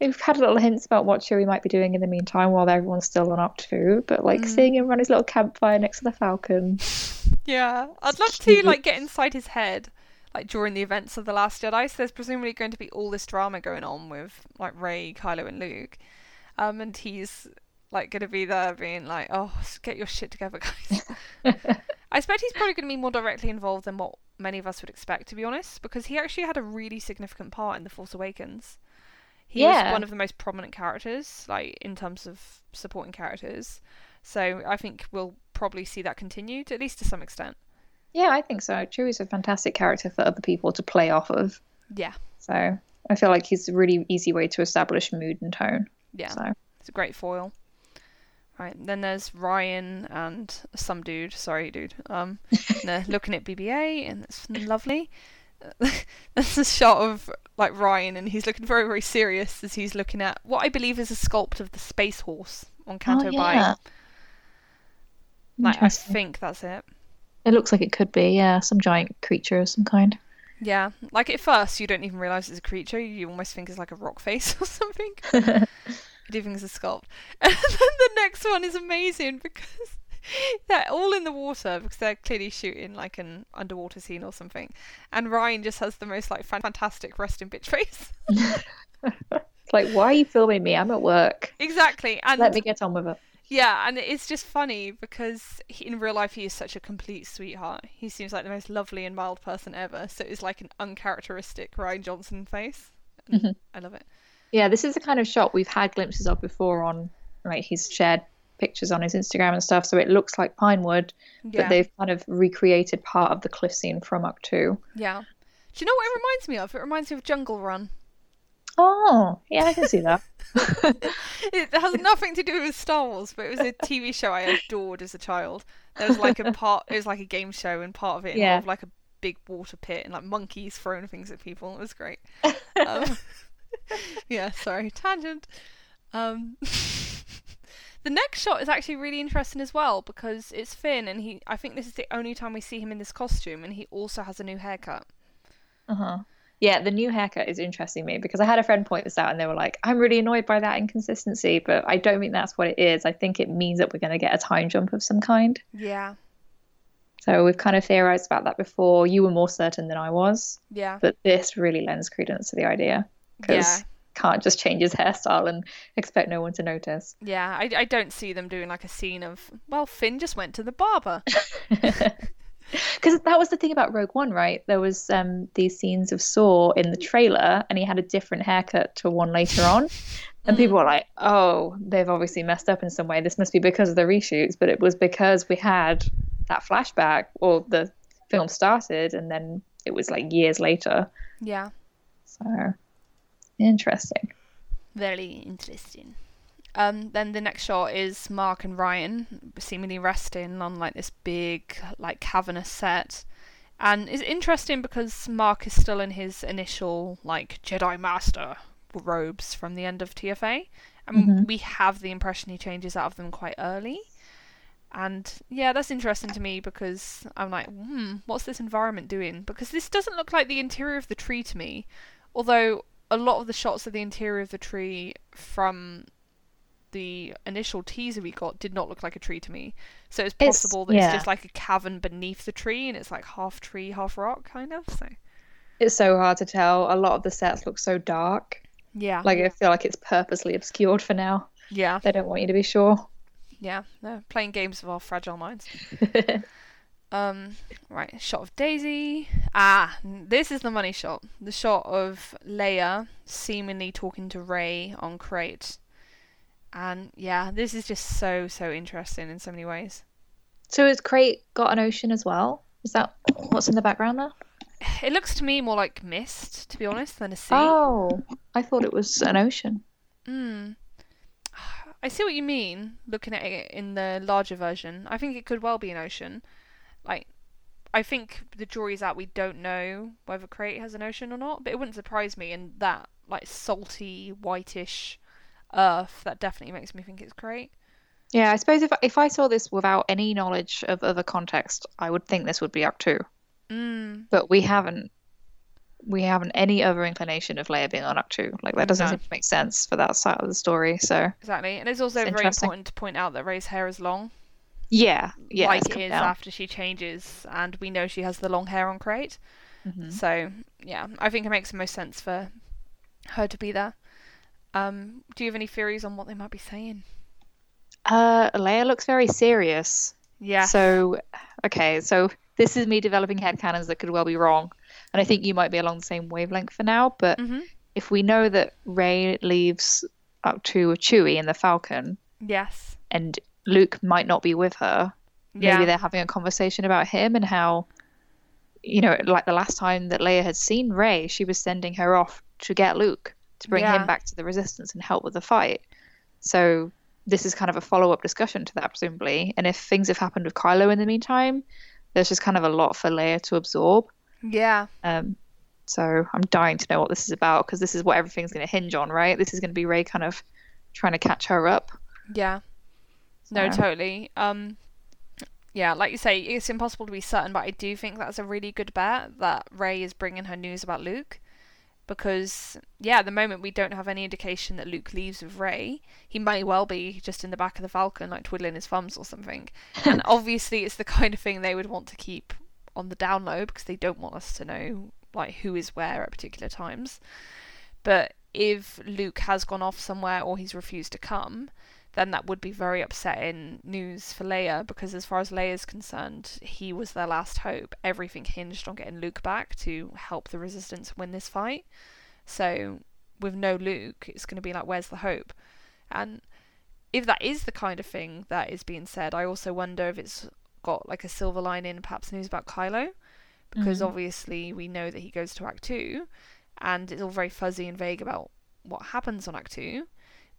we've had little hints about what Chewie might be doing in the meantime while everyone's still on Ahch-To, but like mm. seeing him run his little campfire next to the Falcon. Yeah, I'd love to like get inside his head, like during the events of The Last Jedi. So there's presumably going to be all this drama going on with like Rey, Kylo, and Luke, um, and he's like going to be there being like, "Oh, get your shit together, guys." I expect he's probably going to be more directly involved than what many of us would expect, to be honest, because he actually had a really significant part in The Force Awakens. He yeah. was one of the most prominent characters, like, in terms of supporting characters. So I think we'll probably see that continued, at least to some extent. Yeah, I think so. Chewie's a fantastic character for other people to play off of. Yeah. So I feel like he's a really easy way to establish mood and tone. Yeah. So. It's a great foil. Right, then there's Rian and some dude, sorry dude, um, they're looking at B B A, and it's lovely. There's a shot of like Rian, and he's looking very, very serious as he's looking at what I believe is a sculpt of the space horse on Canto Bight. Oh, yeah. Like, I think that's it. It looks like it could be, yeah, some giant creature of some kind. Yeah, like at first you don't even realise it's a creature. You almost think it's like a rock face or something. I do think it's a sculpt. And then the next one is amazing because they're all in the water because they're clearly shooting like an underwater scene or something, and Rian just has the most like fantastic resting bitch face. It's like, why are you filming me? I'm at work. Exactly. And let me get on with it. Yeah, and it's just funny because he, in real life he is such a complete sweetheart. He seems like the most lovely and mild person ever, so it's like an uncharacteristic Rian Johnson face. Mm-hmm. I love it. Yeah, this is the kind of shot we've had glimpses of before on like he's shared pictures on his Instagram and stuff, so it looks like Pinewood, yeah. but they've kind of recreated part of the cliff scene from up to. Yeah. Do you know what it reminds me of? It reminds me of Jungle Run. Oh, yeah, I can see that. It has nothing to do with Star Wars, but it was a T V show I adored as a child. There was like a part, it was like a game show, and part of it yeah. involved like a big water pit and like monkeys throwing things at people. It was great. Um, yeah, sorry, tangent. Um. The next shot is actually really interesting as well because it's Finn, and he I think this is the only time we see him in this costume, and he also has a new haircut. Uh-huh. Yeah, the new haircut is interesting to me because I had a friend point this out, and they were like, I'm really annoyed by that inconsistency, but I don't think that's what it is. I think it means that we're going to get a time jump of some kind. Yeah. So we've kind of theorized about that before. You were more certain than I was. Yeah. But this really lends credence to the idea. Yeah. Can't just change his hairstyle and expect no one to notice. Yeah, I, I don't see them doing like a scene of, well, Finn just went to the barber. Because that was the thing about Rogue One, right? There was um, these scenes of Saw in the trailer, and he had a different haircut to one later on. And mm. people were like, oh, they've obviously messed up in some way. This must be because of the reshoots. But it was because we had that flashback, or the film started, and then it was like years later. Yeah. So... interesting. Very interesting. Um, then the next shot is Mark and Rian seemingly resting on like this big, like cavernous set, and it's interesting because Mark is still in his initial like Jedi Master robes from the end of T F A, and mm-hmm. we have the impression he changes out of them quite early. And yeah, that's interesting to me because I'm like, hmm, what's this environment doing? Because this doesn't look like the interior of the tree to me, although. A lot of the shots of the interior of the tree from the initial teaser we got did not look like a tree to me. So it's possible it's, that yeah. it's just like a cavern beneath the tree, and it's like half tree, half rock, kind of. So it's so hard to tell. A lot of the sets look so dark. Yeah. Like I feel like it's purposely obscured for now. Yeah. They don't want you to be sure. Yeah. No, playing games with our fragile minds. Um, right, shot of Daisy. Ah, this is the money shot. The shot of Leia seemingly talking to Rey on Crait. And yeah, this is just so, so interesting in so many ways. So has Crait got an ocean as well? Is that what's in the background there? It looks to me more like mist, to be honest, than a sea. Oh, I thought it was an ocean. Hmm. I see what you mean, looking at it in the larger version. I think it could well be an ocean. Like, I think the jury's out. We don't know whether Crait has an ocean or not, but it wouldn't surprise me. And that, like, salty, whitish earth, that definitely makes me think it's Crait. Yeah, I suppose if if I saw this without any knowledge of other context, I would think this would be Ahch-To. Mm. But we haven't, we haven't any other inclination of Leia being on Ahch-To. Like, that doesn't no. seem to make sense for that side of the story. So exactly, and it's also it's very important to point out that Rey's hair is long. Yeah, yeah, like it is down. After she changes, and we know she has the long hair on Crait. Mm-hmm. So yeah, I think it makes the most sense for her to be there. Um, do you have any theories on what they might be saying? Uh, Leia looks very serious. Yeah. So, okay, so this is me developing headcanons that could well be wrong, and I think you might be along the same wavelength for now. But mm-hmm. if we know that Rey leaves Ahch-To Chewie in the Falcon, yes, and Luke might not be with her. Yeah. Maybe they're having a conversation about him and how, you know, like the last time that Leia had seen Rey, she was sending her off to get Luke, to bring yeah. him back to the Resistance and help with the fight. So this is kind of a follow-up discussion to that, presumably. And if things have happened with Kylo in the meantime, there's just kind of a lot for Leia to absorb. Yeah. Um. So I'm dying to know what this is about, because this is what everything's going to hinge on, right? This is going to be Rey kind of trying to catch her up. Yeah. No, totally. Um, yeah, like you say, it's impossible to be certain, but I do think that's a really good bet that Rey is bringing her news about Luke, because, yeah, at the moment we don't have any indication that Luke leaves with Rey. He might well be just in the back of the Falcon, like twiddling his thumbs or something. And obviously it's the kind of thing they would want to keep on the down low, because they don't want us to know, like, who is where at particular times. But if Luke has gone off somewhere or he's refused to come, then that would be very upsetting news for Leia, because as far as Leia's concerned, he was their last hope. Everything hinged on getting Luke back to help the Resistance win this fight. So with no Luke, it's going to be like, where's the hope? And if that is the kind of thing that is being said, I also wonder if it's got like a silver lining, perhaps news about Kylo, because mm-hmm. obviously we know that he goes to Ahch-To, and it's all very fuzzy and vague about what happens on Ahch-To,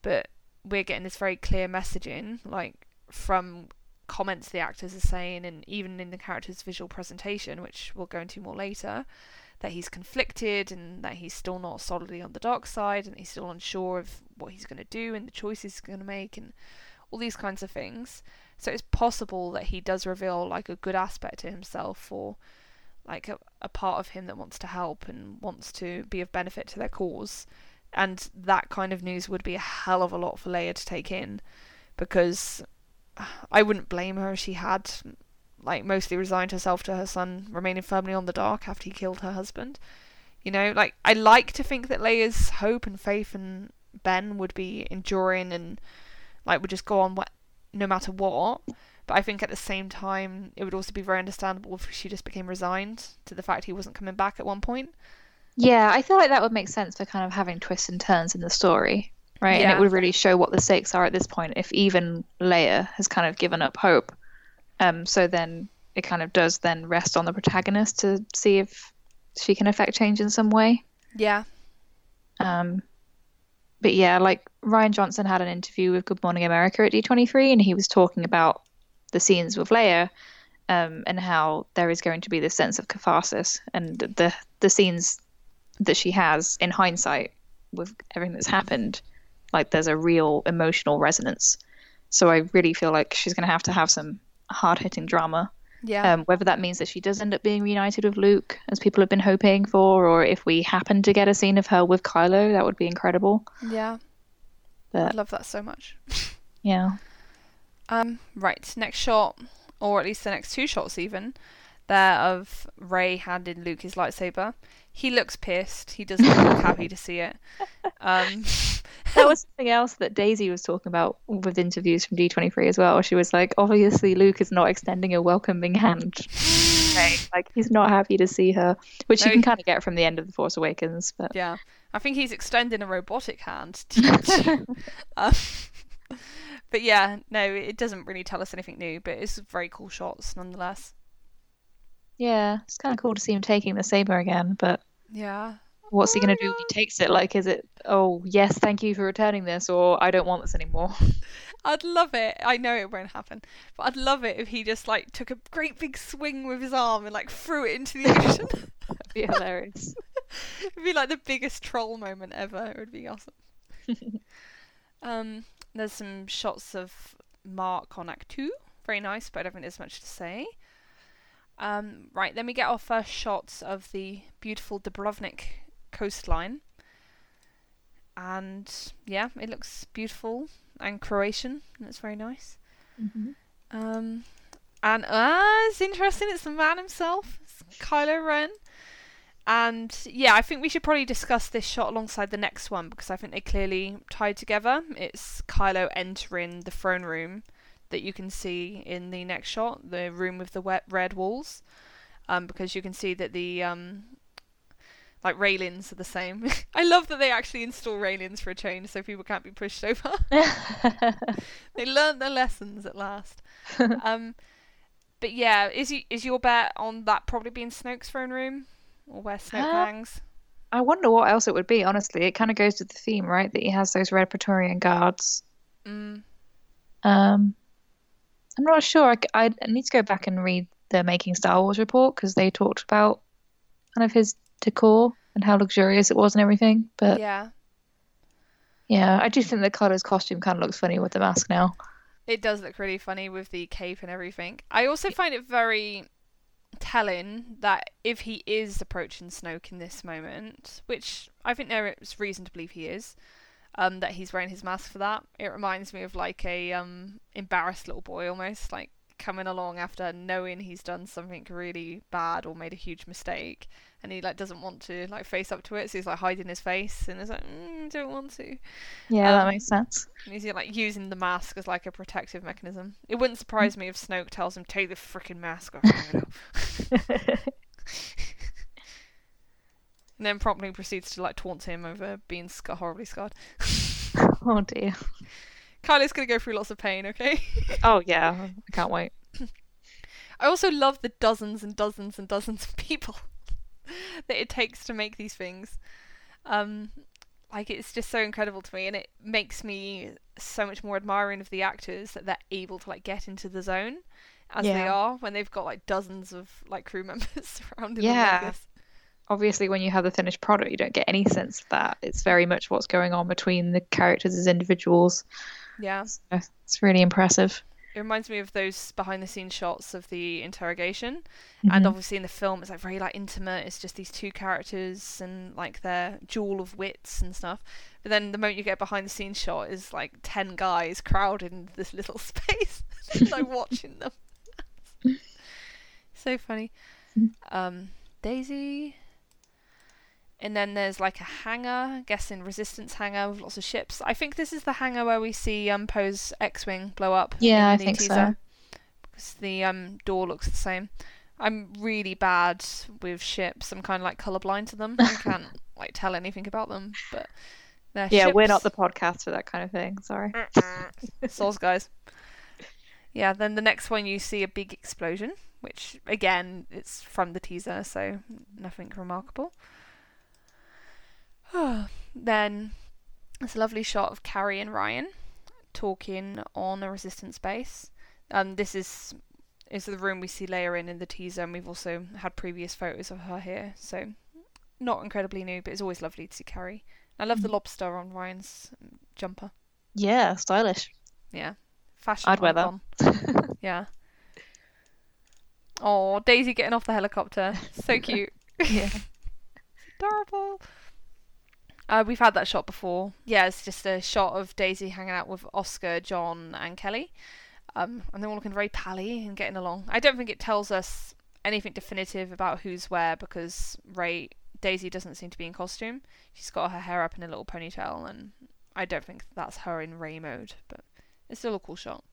but we're getting this very clear messaging, like, from comments the actors are saying, and even in the character's visual presentation, which we'll go into more later, that he's conflicted and that he's still not solidly on the dark side, and he's still unsure of what he's going to do and the choices he's going to make and all these kinds of things. So it's possible that he does reveal, like, a good aspect to himself, or, like, a, a part of him that wants to help and wants to be of benefit to their cause. And that kind of news would be a hell of a lot for Leia to take in, because I wouldn't blame her if she had, like, mostly resigned herself to her son remaining firmly on the dark after he killed her husband. You know, like, I like to think that Leia's hope and faith and Ben would be enduring and, like, would just go on what, no matter what. But I think at the same time, it would also be very understandable if she just became resigned to the fact he wasn't coming back at one point. Yeah, I feel like that would make sense for kind of having twists and turns in the story, right? Yeah. And it would really show what the stakes are at this point, if even Leia has kind of given up hope. Um, so then it kind of does then rest on the protagonist to see if she can affect change in some way. Yeah. Um, but yeah, like, Rian Johnson had an interview with Good Morning America at D twenty-three, and he was talking about the scenes with Leia. Um, and how there is going to be this sense of catharsis, and the the scenes that she has in hindsight with everything that's happened, like, there's a real emotional resonance. So I really feel like she's going to have to have some hard-hitting drama. Yeah. Um, whether that means that she does end up being reunited with Luke, as people have been hoping for, or if we happen to get a scene of her with Kylo, that would be incredible. Yeah. But, I love that so much. Yeah. Um. Right, next shot, or at least the next two shots even, there of Rey handing Luke his lightsaber. He looks pissed. He doesn't look happy to see it. Um, That was something else that Daisy was talking about with interviews from D twenty-three as well. She was like, obviously Luke is not extending a welcoming hand. Like, he's not happy to see her, which no, you can kind of get from the end of The Force Awakens. But yeah, I think he's extending a robotic hand. To um, but yeah, no, it doesn't really tell us anything new, but it's very cool shots nonetheless. Yeah, it's kind of cool to see him taking the saber again, but yeah, what's he going to do when he takes it? Like, is it, oh, yes, thank you for returning this, or I don't want this anymore? I'd love it. I know it won't happen, but I'd love it if he just, like, took a great big swing with his arm and, like, threw it into the ocean. It'd be hilarious. It'd be, like, the biggest troll moment ever. It would be awesome. um, there's some shots of Mark on Ahch-To. Very nice, but I don't think there's much to say. Um, right, then we get our first shots of the beautiful Dubrovnik coastline, and yeah, it looks beautiful and Croatian. That's very nice. Mm-hmm. Um, and ah, uh, it's interesting. It's the man himself, it's Kylo Ren. And yeah, I think we should probably discuss this shot alongside the next one because I think they clearly tied together. It's Kylo entering the throne room that you can see in the next shot, the room with the wet red walls, um, because you can see that the um. Like, railings are the same. I love that they actually install railings for a change so people can't be pushed over. They learned their lessons at last. um, but yeah, is you, is your bet on that probably being Snoke's throne room? Or where Snoke uh, hangs? I wonder what else it would be, honestly. It kind of goes to the theme, right? That he has those red Praetorian guards. Mm. Um, I'm not sure. I, I need to go back and read the Making Star Wars report because they talked about kind of his decor and how luxurious it was and everything, but yeah yeah I do think that Kylo's costume kind of looks funny with the mask now. It does look really funny with the cape and everything. I also find it very telling that if he is approaching Snoke in this moment, which I think there is reason to believe he is, um that he's wearing his mask for that. It reminds me of like a um embarrassed little boy almost, like coming along after knowing he's done something really bad or made a huge mistake, and he like doesn't want to like face up to it, so he's like hiding his face and it's like mm, don't want to. Yeah, um, that makes sense. And he's like using the mask as like a protective mechanism. It wouldn't surprise mm-hmm. me if Snoke tells him take the freaking mask off. And then promptly proceeds to like taunt him over being sc- horribly scarred. Oh dear. Kylo's going to go through lots of pain, okay? Oh, yeah. I can't wait. I also love the dozens and dozens and dozens of people that it takes to make these things. Um, like, it's just so incredible to me, and it makes me so much more admiring of the actors that they're able to, like, get into the zone as yeah. they are when they've got, like, dozens of, like, crew members surrounding yeah. them like this. Obviously, when you have the finished product, you don't get any sense of that. It's very much what's going on between the characters as individuals. Yeah. So it's really impressive. It reminds me of those behind-the-scenes shots of the interrogation. Mm-hmm. And obviously in the film, it's like very like intimate. It's just these two characters and like their duel of wits and stuff. But then the moment you get a behind-the-scenes shot is like ten guys crowded in this little space. Like watching them. So funny. Um, Daisy... And then there's like a hangar, guessing resistance hangar with lots of ships. I think this is the hangar where we see um, Poe's X-Wing blow up. Yeah, I think so. Because the um, door looks the same. I'm really bad with ships. I'm kind of like colourblind to them. I can't like tell anything about them. But they're yeah, ships. We're not the podcast for that kind of thing. Sorry. Souls, guys. Yeah, then the next one you see a big explosion, which again, it's from the teaser, so nothing remarkable. Then it's a lovely shot of Carrie and Rian talking on a resistance base. Um, this is is the room we see Leia in in the teaser, and we've also had previous photos of her here, so not incredibly new, but it's always lovely to see Carrie. I love mm. the lobster on Rian's jumper. Yeah, stylish. Yeah, fashion. I'd wear that. Yeah. Oh, Daisy getting off the helicopter, so cute. Yeah, adorable. Uh, we've had that shot before. Yeah, it's just a shot of Daisy hanging out with Oscar, John, and Kelly. Um, and they're all looking very pally and getting along. I don't think it tells us anything definitive about who's where because Rey, Daisy doesn't seem to be in costume. She's got her hair up in a little ponytail, and I don't think that's her in Rey mode, but it's still a cool shot.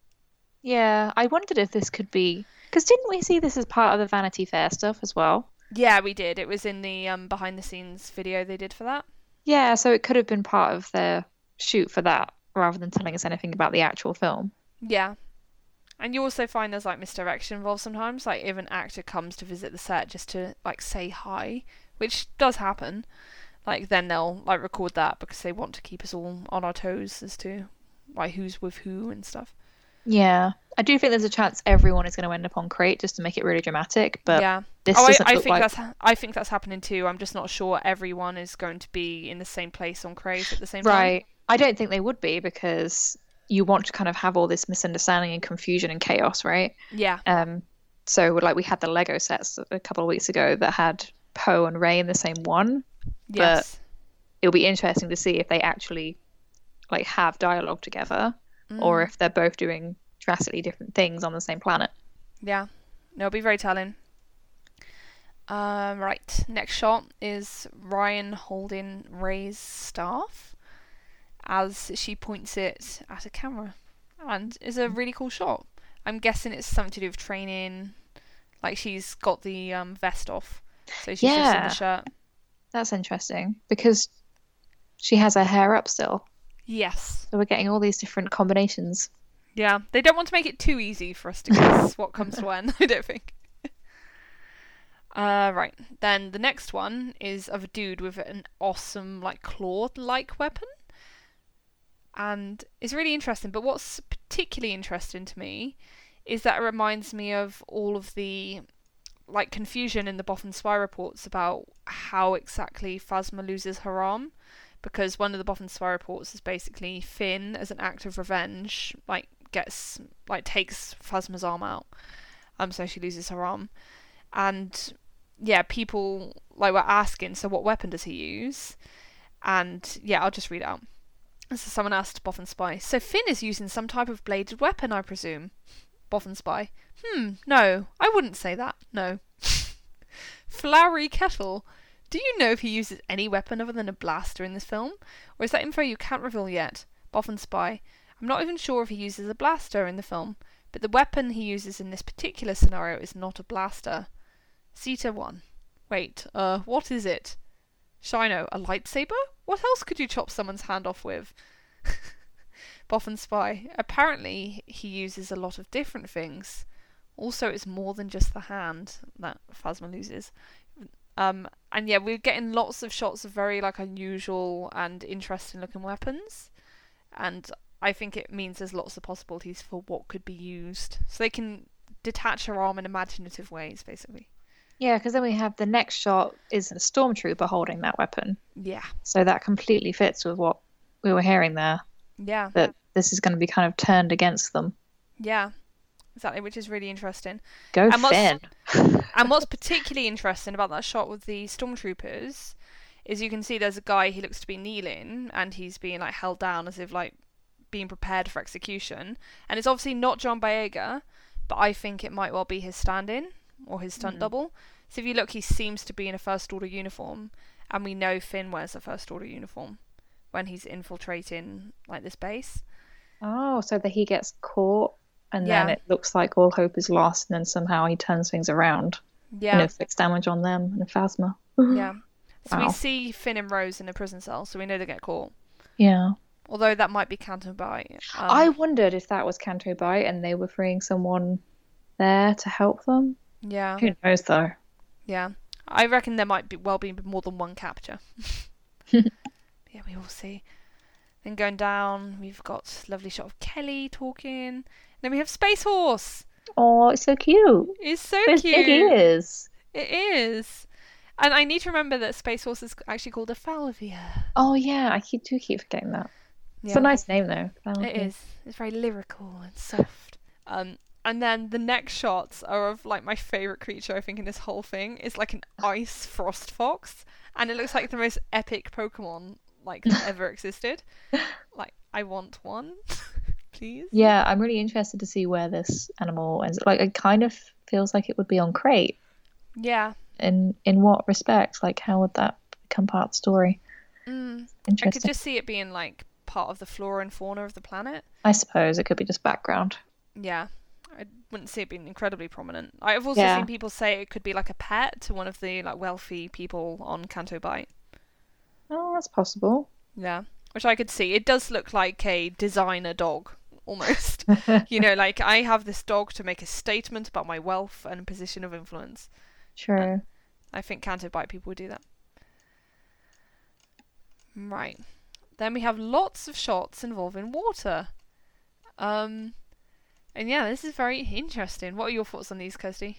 Yeah, I wondered if this could be... Because didn't we see this as part of the Vanity Fair stuff as well? Yeah, we did. It was in the um, behind-the-scenes video they did for that. Yeah, so it could have been part of their shoot for that, rather than telling us anything about the actual film. Yeah. And you also find there's, like, misdirection involved sometimes. Like, if an actor comes to visit the set just to, like, say hi, which does happen, like, then they'll, like, record that because they want to keep us all on our toes as to, like, who's with who and stuff. Yeah, I do think there's a chance everyone is going to end up on Crait just to make it really dramatic, but yeah. this oh, doesn't I, I look think like... That's, I think that's happening too. I'm just not sure everyone is going to be in the same place on Crait at the same right. time. Right. I don't think they would be, because you want to kind of have all this misunderstanding and confusion and chaos, right? Yeah. Um. So, like, we had the Lego sets a couple of weeks ago that had Poe and Rey in the same one. Yes. But it'll be interesting to see if they actually, like, have dialogue together. Or if they're both doing drastically different things on the same planet. Yeah. No, it'll be very telling. Um, right. Next shot is Rian holding Rey's staff as she points it at a camera. And it's a really cool shot. I'm guessing it's something to do with training. Like, she's got the um, vest off. So she's yeah. just in the shirt. That's interesting. Because she has her hair up still. Yes. So we're getting all these different combinations. Yeah, they don't want to make it too easy for us to guess what comes to when, I don't think. Uh, right, then the next one is of a dude with an awesome, like, claw-like weapon. And it's really interesting, but what's particularly interesting to me is that it reminds me of all of the, like, confusion in the Boffin Spy reports about how exactly Phasma loses her arm. Because one of the Boffin Spy reports is basically Finn, as an act of revenge, like, gets, like, takes Phasma's arm out. Um, so she loses her arm. And, yeah, people, like, were asking, so what weapon does he use? And, yeah, I'll just read it out. So someone asked Boffin Spy, so Finn is using some type of bladed weapon, I presume? Boffin Spy, hmm, no, I wouldn't say that, no. Flowery Kettle. Do you know if he uses any weapon other than a blaster in this film? Or is that info you can't reveal yet? Boffin Spy. I'm not even sure if he uses a blaster in the film, but the weapon he uses in this particular scenario is not a blaster. Zeta one. Wait, uh, what is it? Shino, a lightsaber? What else could you chop someone's hand off with? Boffin Spy. Apparently, he uses a lot of different things. Also, it's more than just the hand that Phasma loses. Um, and yeah, we're getting lots of shots of very, like, unusual and interesting looking weapons, and I think it means there's lots of possibilities for what could be used, so they can detach her arm in imaginative ways, basically. Yeah, because then we have the next shot is a stormtrooper holding that weapon. Yeah. So that completely fits with what we were hearing there. Yeah. That this is going to be kind of turned against them. Yeah. Exactly, which is really interesting. Go and Finn. What's, and what's particularly interesting about that shot with the stormtroopers is you can see there's a guy, he looks to be kneeling, and he's being, like, held down as if, like, being prepared for execution. And it's obviously not John Boyega, but I think it might well be his stand-in or his stunt mm. double. So if you look, he seems to be in a First Order uniform, and we know Finn wears a First Order uniform when he's infiltrating, like, this base. Oh, so that he gets caught. And yeah. then it looks like all hope is lost, and then somehow he turns things around. Yeah. And inflicts damage on them and Phasma. Yeah. So wow. we see Finn and Rose in a prison cell, so we know they get caught. Yeah. Although that might be Canto Bight. Um, I wondered if that was Canto Bight and they were freeing someone there to help them. Yeah. Who knows, though? Yeah. I reckon there might be well be more than one capture. Yeah, we will see. Then going down, we've got a lovely shot of Kelly talking. Then we have Space Horse. Oh, it's so cute. It's so it's, cute. It is. It is. And I need to remember that Space Horse is actually called a Falvia. Oh, yeah. I keep, do keep forgetting that. Yeah. It's a nice name, though. Falvia. It is. It's very lyrical and soft. Um, and then the next shots are of, like, my favourite creature, I think, in this whole thing. It's, like, an ice frost fox. And it looks like the most epic Pokemon, like, that ever existed. Like, I want one. Please. Yeah, I'm really interested to see where this animal ends. Like, it kind of feels like it would be on Crait. Yeah. In in what respect? Like, how would that become part of the story? Mm. Interesting. I could just see it being, like, part of the flora and fauna of the planet. I suppose it could be just background. Yeah. I wouldn't see it being incredibly prominent. I've also yeah. seen people say it could be like a pet to one of the like wealthy people on Canto Bight. Oh, that's possible. Yeah, which I could see. It does look like a designer dog, almost. You know, like, I have this dog to make a statement about my wealth and position of influence. True. And I think Canto Bight people would do that. Right. Then we have lots of shots involving water. Um... And yeah, this is very interesting. What are your thoughts on these, Kirsty?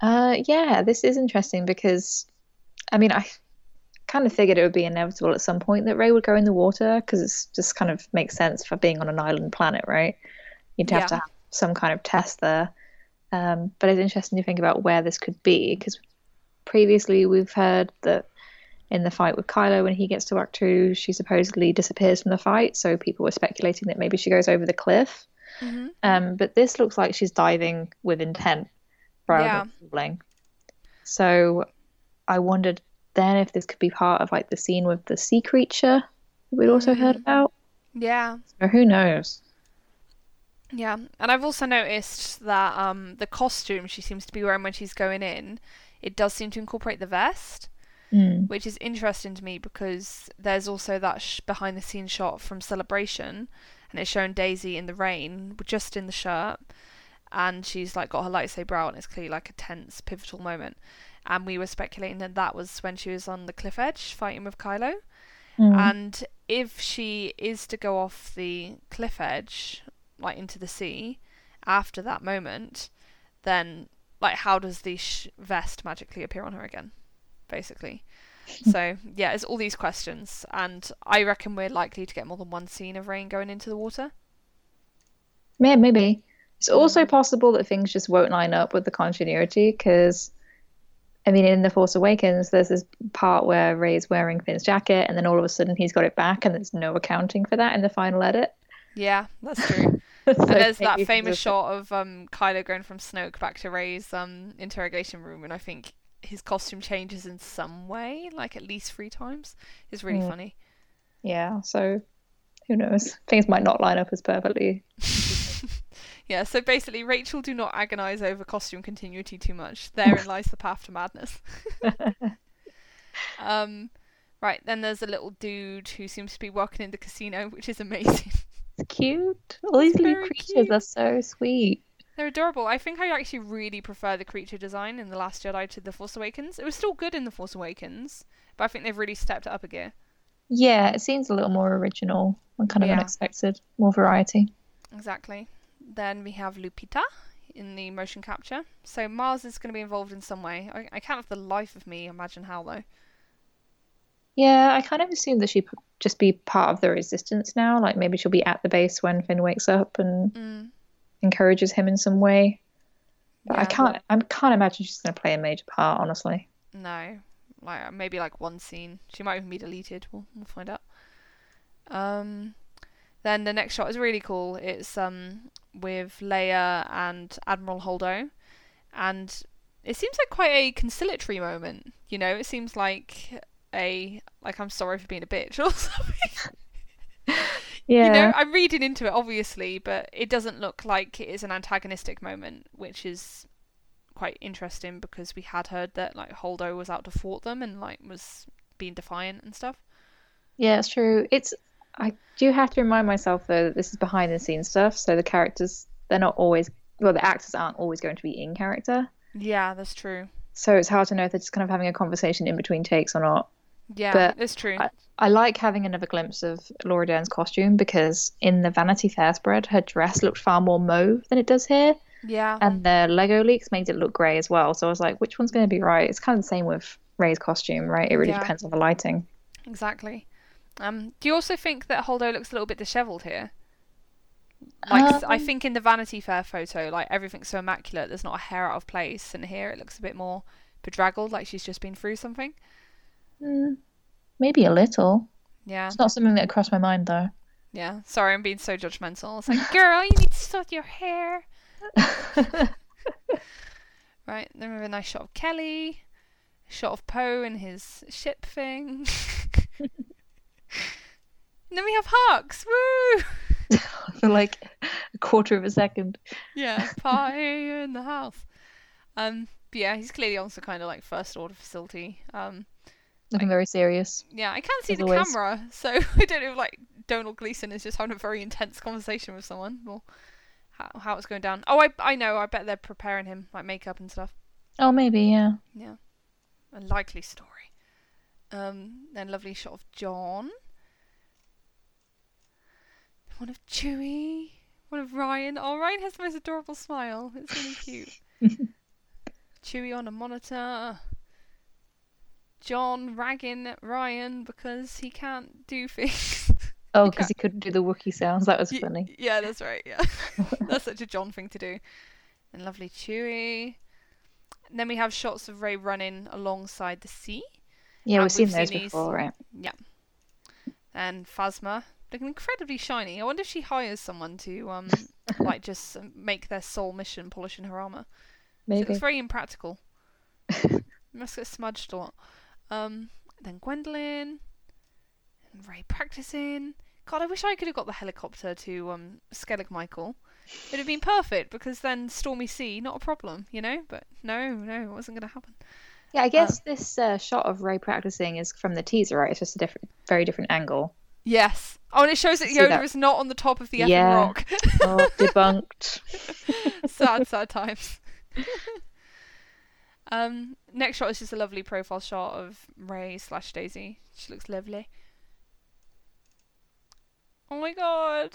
Uh, yeah, this is interesting because, I mean, I kind of figured it would be inevitable at some point that Rey would go in the water because it's just kind of makes sense for being on an island planet, right? You'd have yeah. to have some kind of test there. Um, but it's interesting to think about where this could be because previously we've heard that in the fight with Kylo, when he gets to Ahch-To, she supposedly disappears from the fight. So people were speculating that maybe she goes over the cliff. Mm-hmm. Um, but this looks like she's diving with intent rather yeah. than falling. So I wondered then if this could be part of like the scene with the sea creature that we'd also mm-hmm. heard about. Yeah. So who knows? Yeah, and I've also noticed that um, the costume she seems to be wearing when she's going in, it does seem to incorporate the vest, mm. which is interesting to me because there's also that sh- behind the scenes shot from Celebration. And it's showing Daisy in the rain, just in the shirt. And she's like got her lightsaber out, and it's clearly like a tense, pivotal moment. And we were speculating that that was when she was on the cliff edge fighting with Kylo. Mm. And if she is to go off the cliff edge, like into the sea, after that moment, then like how does the sh- vest magically appear on her again, basically? So, yeah, it's all these questions, and I reckon we're likely to get more than one scene of Rey going into the water. Yeah, maybe. It's also possible that things just won't line up with the continuity, because, I mean, in The Force Awakens, there's this part where Rey's wearing Finn's jacket, and then all of a sudden he's got it back, and there's no accounting for that in the final edit. Yeah, that's true. So and there's that famous just... shot of um, Kylo going from Snoke back to Rey's um, interrogation room, and I think... his costume changes in some way, like at least three times. It's really mm. funny. Yeah, so who knows? Things might not line up as perfectly. Yeah, so basically, Rachel, do not agonize over costume continuity too much. Therein lies the path to madness. um, right, then there's a little dude who seems to be working in the casino, which is amazing. It's cute. All these it's little creatures cute. Are so sweet. They're adorable. I think I actually really prefer the creature design in The Last Jedi to The Force Awakens. It was still good in The Force Awakens, but I think they've really stepped it up a gear. Yeah, it seems a little more original and kind of yeah. unexpected. More variety. Exactly. Then we have Lupita in the motion capture. So Mars is going to be involved in some way. I, I can't for the life of me imagine how, though. Yeah, I kind of assumed that she'd just be part of the Resistance now. Like, maybe she'll be at the base when Finn wakes up and... Mm. encourages him in some way, but yeah, I can't I can't imagine she's going to play a major part, honestly. No, like maybe like one scene. She might even be deleted. We'll, we'll find out. Um then the next shot is really cool. It's um with Leia and Admiral Holdo, and it seems like quite a conciliatory moment. You know, it seems like a like I'm sorry for being a bitch or something. Yeah. You know, I'm reading into it, obviously, but it doesn't look like it is an antagonistic moment, which is quite interesting because we had heard that, like, Holdo was out to thwart them and, like, was being defiant and stuff. Yeah, it's true. It's I do have to remind myself, though, that this is behind-the-scenes stuff, so the characters, they're not always... Well, the actors aren't always going to be in character. Yeah, that's true. So it's hard to know if they're just kind of having a conversation in between takes or not. Yeah, but it's true. I, I like having another glimpse of Laura Dern's costume because in the Vanity Fair spread, her dress looked far more mauve than it does here. Yeah. And the Lego leaks made it look grey as well. So I was like, which one's going to be right? It's kind of the same with Rey's costume, right? It really yeah. depends on the lighting. Exactly. Um, do you also think that Holdo looks a little bit dishevelled here? Like, um, I think in the Vanity Fair photo, like everything's so immaculate, there's not a hair out of place. And here it looks a bit more bedraggled, like she's just been through something. Maybe a little. Yeah. It's not something that crossed my mind, though. Yeah. Sorry, I'm being so judgmental. It's like, girl, you need to sort your hair. Right. Then we have a nice shot of Kelly. A shot of Poe and his ship thing. And then we have Hux. Woo! For like a quarter of a second. Yeah, party in the house. Um, but yeah, he's clearly on some kind of like first order facility. Um, Looking like, very serious. Yeah, I can't see the always. camera, so I don't know if like Donald Gleason is just having a very intense conversation with someone or how, how it's going down. Oh, I I know. I bet they're preparing him like makeup and stuff. Oh, maybe, yeah. Yeah. A likely story. Um, then lovely shot of John. One of Chewie, one of Ryan. Oh, Ryan has the most adorable smile. It's really cute. Chewie on a monitor. John ragging Ryan because he can't do things. Oh, because he, he couldn't do the Wookiee sounds. That was y- funny. Yeah, that's right. Yeah, that's such a John thing to do. And lovely Chewie. And then we have shots of Rey running alongside the sea. Yeah, we've, we've seen those seen before, these. right? Yeah. And Phasma. Looking incredibly shiny. I wonder if she hires someone to, um, like, just make their sole mission polishing her armor. Maybe. So it looks very impractical. It must get smudged a lot. Um, then Gwendolyn and Rey practicing. God, I wish I could have got the helicopter to um Skellig Michael. It'd have been perfect because then stormy sea, not a problem, you know. But no, no, it wasn't going to happen. Yeah, I guess um, this uh, shot of Rey practicing is from the teaser, right? It's just a different, very different angle. Yes. Oh, and it shows that Yoda that. is not on the top of the effing yeah. rock. Oh, debunked. Sad, sad times. um, next shot is just a lovely profile shot of Rey slash Daisy. She looks lovely. Oh my god.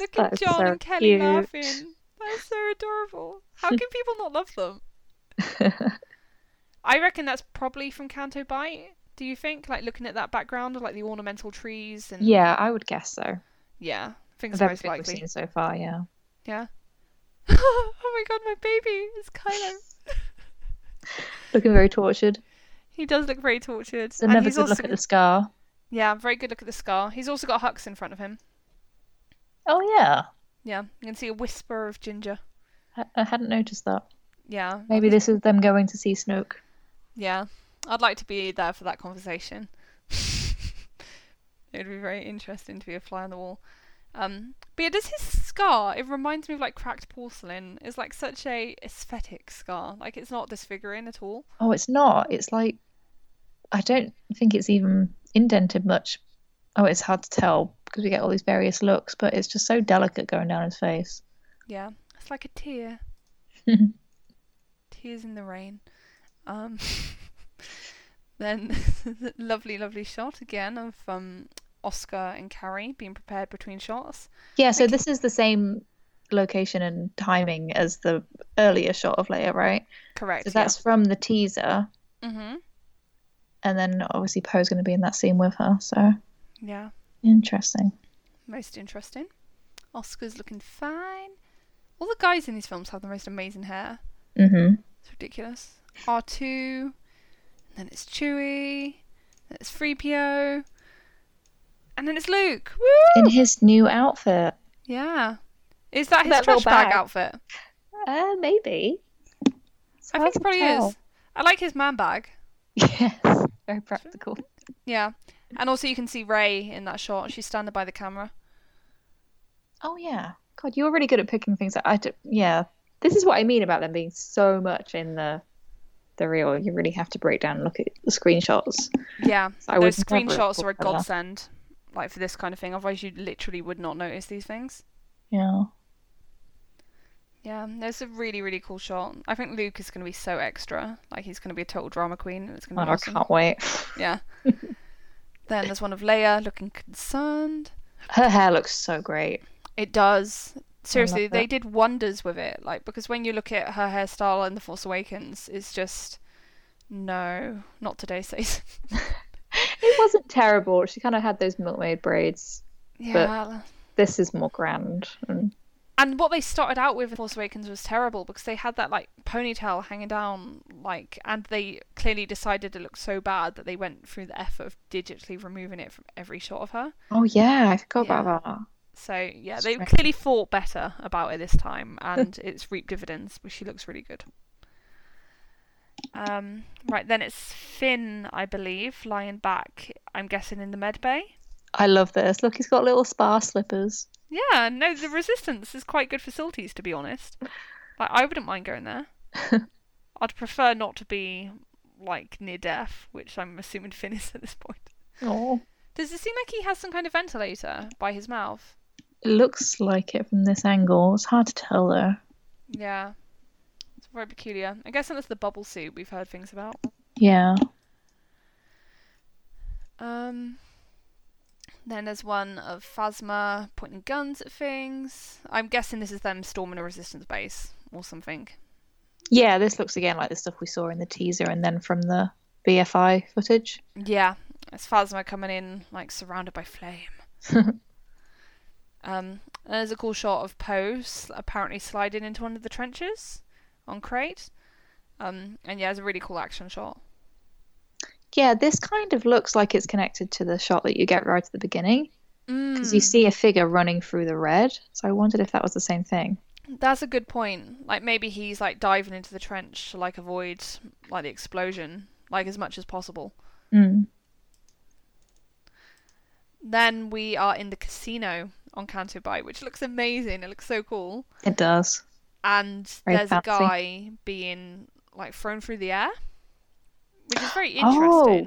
Look that at John so and Kelly cute. laughing. That is so adorable. How can people not love them? I reckon that's probably from Canto Bight. Do you think, like, looking at that background of, like, the ornamental trees and... Yeah, I would guess so. Yeah, I think it's most likely. We've seen so far, yeah. Yeah. Oh my god, my baby is Kylo. Looking very tortured. He does look very tortured. It's another good also... look at the scar. Yeah, very good look at the scar. He's also got Hux in front of him. Oh, yeah. Yeah, you can see a whisper of ginger. I, I hadn't noticed that. Yeah. Maybe this is them going to see Snoke. Yeah. I'd like to be there for that conversation. It would be very interesting to be a fly on the wall. Um, but yeah, does his scar, it reminds me of like cracked porcelain. It's like such a aesthetic scar. Like it's not disfiguring at all. Oh, it's not. It's like, I don't think it's even indented much. Oh, it's hard to tell because we get all these various looks, but it's just so delicate going down his face. Yeah, it's like a tear. Tears in the rain. Um... Then, lovely, lovely shot again of um, Oscar and Carrie being prepared between shots. Yeah, so okay. This is the same location and timing as the earlier shot of Leia, right? Correct. So that's yeah. from the teaser. Mm-hmm. And then, obviously, Poe's going to be in that scene with her, so... Yeah. Interesting. Most interesting. Oscar's looking fine. All the guys in these films have the most amazing hair. Mm-hmm. It's ridiculous. R two... Then it's Chewie, then it's three P O, and then it's Luke. Woo! In his new outfit. Yeah. Is that his trash bag outfit? Uh, maybe. I think it probably is. I like his man bag. Yes, very practical. Yeah. And also you can see Rey in that shot. She's standing by the camera. Oh, yeah. God, you're really good at picking things up. I do... Yeah. This is what I mean about them being so much in the... the real, you really have to break down and look at the screenshots. Yeah, so those screenshots are a godsend, like for this kind of thing. Otherwise, you literally would not notice these things. Yeah. Yeah, there's a really, really cool shot. I think Luke is going to be so extra. Like, he's going to be a total drama queen. It's going to be oh, awesome. I can't wait. Yeah. Then there's one of Leia looking concerned. Her hair looks so great. It does. Seriously, they did wonders with it, like, because when you look at her hairstyle in The Force Awakens, it's just, no, not today, Saison. It wasn't terrible. She kind of had those milkmaid braids, yeah. But this is more grand. And... and what they started out with in The Force Awakens was terrible, because they had that, like, ponytail hanging down, like, and they clearly decided it looked so bad that they went through the effort of digitally removing it from every shot of her. Oh, yeah, I forgot yeah. about that. So, yeah, they clearly thought better about it this time, and it's reaped dividends, but she looks really good. Um, right, then it's Finn, I believe, lying back, I'm guessing, in the med bay. I love this. Look, he's got little spa slippers. Yeah, no, the Resistance is quite good facilities, to be honest. Like, I wouldn't mind going there. I'd prefer not to be, like, near death, which I'm assuming Finn is at this point. Oh. Does it seem like he has some kind of ventilator by his mouth? It looks like it from this angle. It's hard to tell, though. Yeah. It's very peculiar. I guess that's the bubble suit we've heard things about. Yeah. Um... Then there's one of Phasma pointing guns at things. I'm guessing this is them storming a Resistance base or something. Yeah, this looks again like the stuff we saw in the teaser and then from the B F I footage. Yeah, it's Phasma coming in, like, surrounded by flame. um, there's a cool shot of Poe apparently sliding into one of the trenches on Crait. Um, and yeah, it's a really cool action shot. Yeah, this kind of looks like it's connected to the shot that you get right at the beginning. Because mm. you see a figure running through the red. So I wondered if that was the same thing. That's a good point. Like, maybe he's, like, diving into the trench to, like, avoid, like, the explosion. Like, as much as possible. Mm. Then we are in the casino on Canto Bight, which looks amazing. It looks so cool. It does. And very there's fancy. A guy being, like, thrown through the air. Which is very interesting. Oh,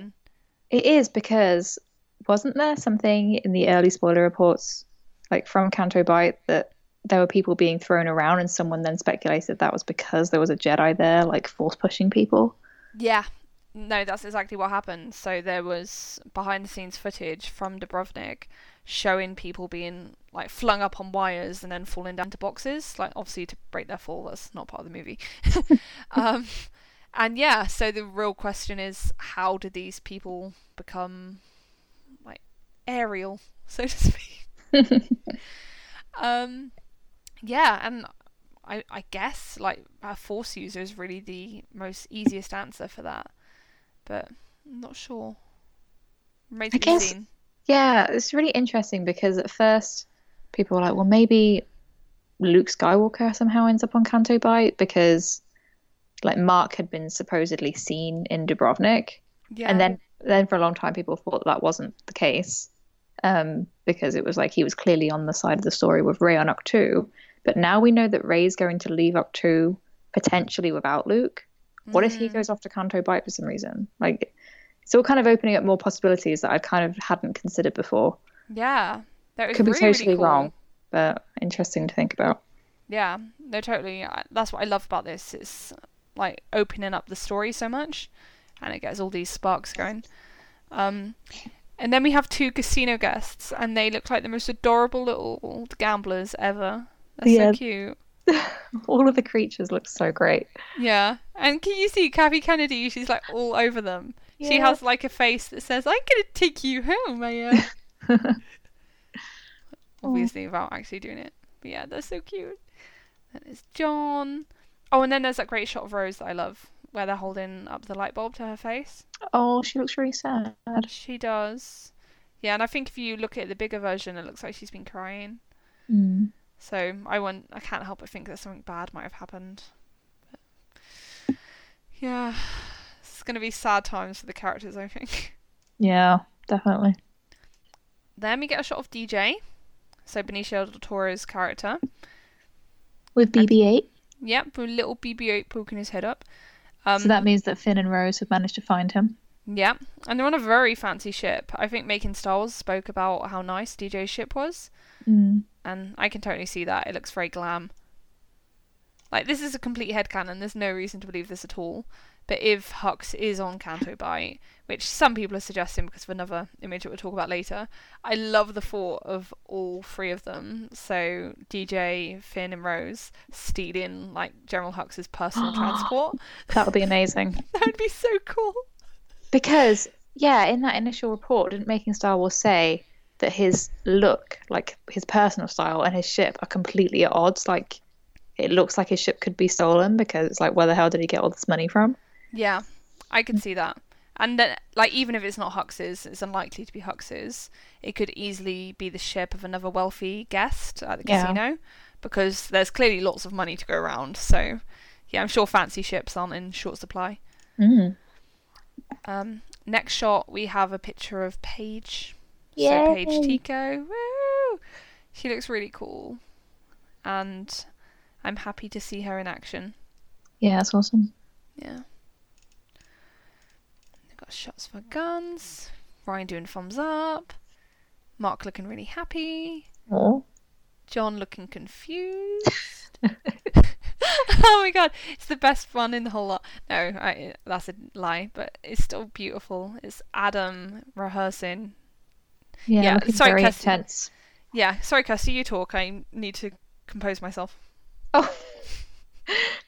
it is, because wasn't there something in the early spoiler reports, like from Canto Bight, that there were people being thrown around and someone then speculated that was because there was a Jedi there, like, force pushing people? Yeah. No, that's exactly what happened. So there was behind the scenes footage from Dubrovnik showing people being, like, flung up on wires and then falling down to boxes. Like, obviously to break their fall, that's not part of the movie. um And yeah, so the real question is, how do these people become, like, aerial, so to speak? um, yeah, and I, I guess, like, a force user is really the most easiest answer for that. But I'm not sure. Remains to be seen. Yeah, it's really interesting because at first people were like, well, maybe Luke Skywalker somehow ends up on Canto Bight because... like, Mark had been supposedly seen in Dubrovnik. Yeah. And then, then for a long time, people thought that wasn't the case. Um, because it was like, he was clearly on the side of the story with Rey on Ahch-To. But now we know that Rey's going to leave Ahch-To potentially without Luke. What mm-hmm. if he goes off to Canto Bight for some reason? Like, it's all kind of opening up more possibilities that I kind of hadn't considered before. Yeah. That was Could really, be totally really cool. wrong, but interesting to think about. Yeah. No, totally. That's what I love about this. It's... like opening up the story so much, and it gets all these sparks going. Um, and then we have two casino guests, and they look like the most adorable little gamblers ever. That's yeah. so cute. All of the creatures look so great. Yeah, and can you see Kathy Kennedy? She's like all over them. Yeah. She has like a face that says, "I'm gonna take you home, Maya." Obviously, oh. without actually doing it. But yeah, that's so cute. And it's John. Oh, and then there's that great shot of Rose that I love, where they're holding up the light bulb to her face. Oh, she looks really sad. She does. Yeah, and I think if you look at the bigger version, it looks like she's been crying. Mm. So I want, I can't help but think that something bad might have happened. But yeah, it's going to be sad times for the characters, I think. Yeah, definitely. Then we get a shot of D J, so Benicio del Toro's character. With B B eight. And- Yep, with little B B eight poking his head up. Um, so that means that Finn and Rose have managed to find him. Yeah, and they're on a very fancy ship. I think Making Star Wars spoke about how nice D J's ship was. Mm. And I can totally see that. It looks very glam. Like, this is a complete headcanon. There's no reason to believe this at all. But if Hux is on Canto Bight, which some people are suggesting because of another image that we'll talk about later, I love the thought of all three of them. So D J, Finn and Rose stealing, like, General Hux's personal transport. That would be amazing. That would be so cool. Because, yeah, in that initial report, didn't Making Star Wars say that his look, like his personal style and his ship are completely at odds? Like, it looks like his ship could be stolen because it's like, where the hell did he get all this money from? Yeah, I can see that. And then, like, even if it's not Hux's, it's unlikely to be Hux's, it could easily be the ship of another wealthy guest at the yeah. casino, because there's clearly lots of money to go around. So, yeah, I'm sure fancy ships aren't in short supply. Mm. Um, next shot, we have a picture of Paige. Yeah. So Paige Tico, woo! She looks really cool, and I'm happy to see her in action. Yeah, that's awesome. Yeah. They've got shots for guns. Ryan doing thumbs up. Mark looking really happy. Oh. John looking confused. Oh my god, it's the best one in the whole lot. No, I, that's a lie, but it's still beautiful. It's Adam rehearsing. Yeah, yeah. Sorry, very Kirsty. Intense. Yeah, sorry, Kirsty, you talk. I need to compose myself. Oh.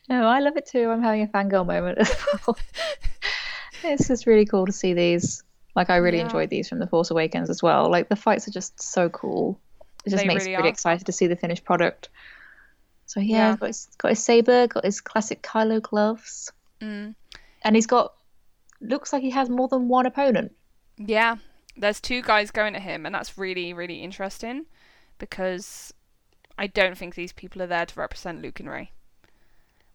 No, I love it too. I'm having a fangirl moment as well. It's just really cool to see these. Like, I really yeah. enjoyed these from The Force Awakens as well. Like, the fights are just so cool. It just they makes really me really are. excited to see the finished product. So yeah, yeah. Got, his, got his saber, got his classic Kylo gloves, mm. and he's got, looks like he has more than one opponent. Yeah, there's two guys going at him, and that's really, really interesting, because I don't think these people are there to represent Luke and Rey.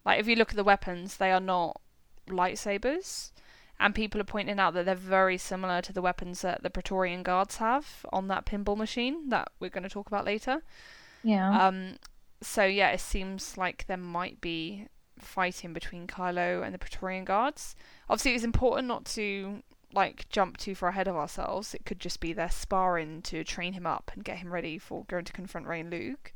Like, if you look at the weapons, they are not lightsabers, and people are pointing out that they're very similar to the weapons that the Praetorian guards have on that pinball machine that we're going to talk about later. Yeah. Um. So yeah, it seems like there might be fighting between Kylo and the Praetorian guards. Obviously, it's important not to like jump too far ahead of ourselves. It could just be their sparring to train him up and get him ready for going to confront Rey and Luke.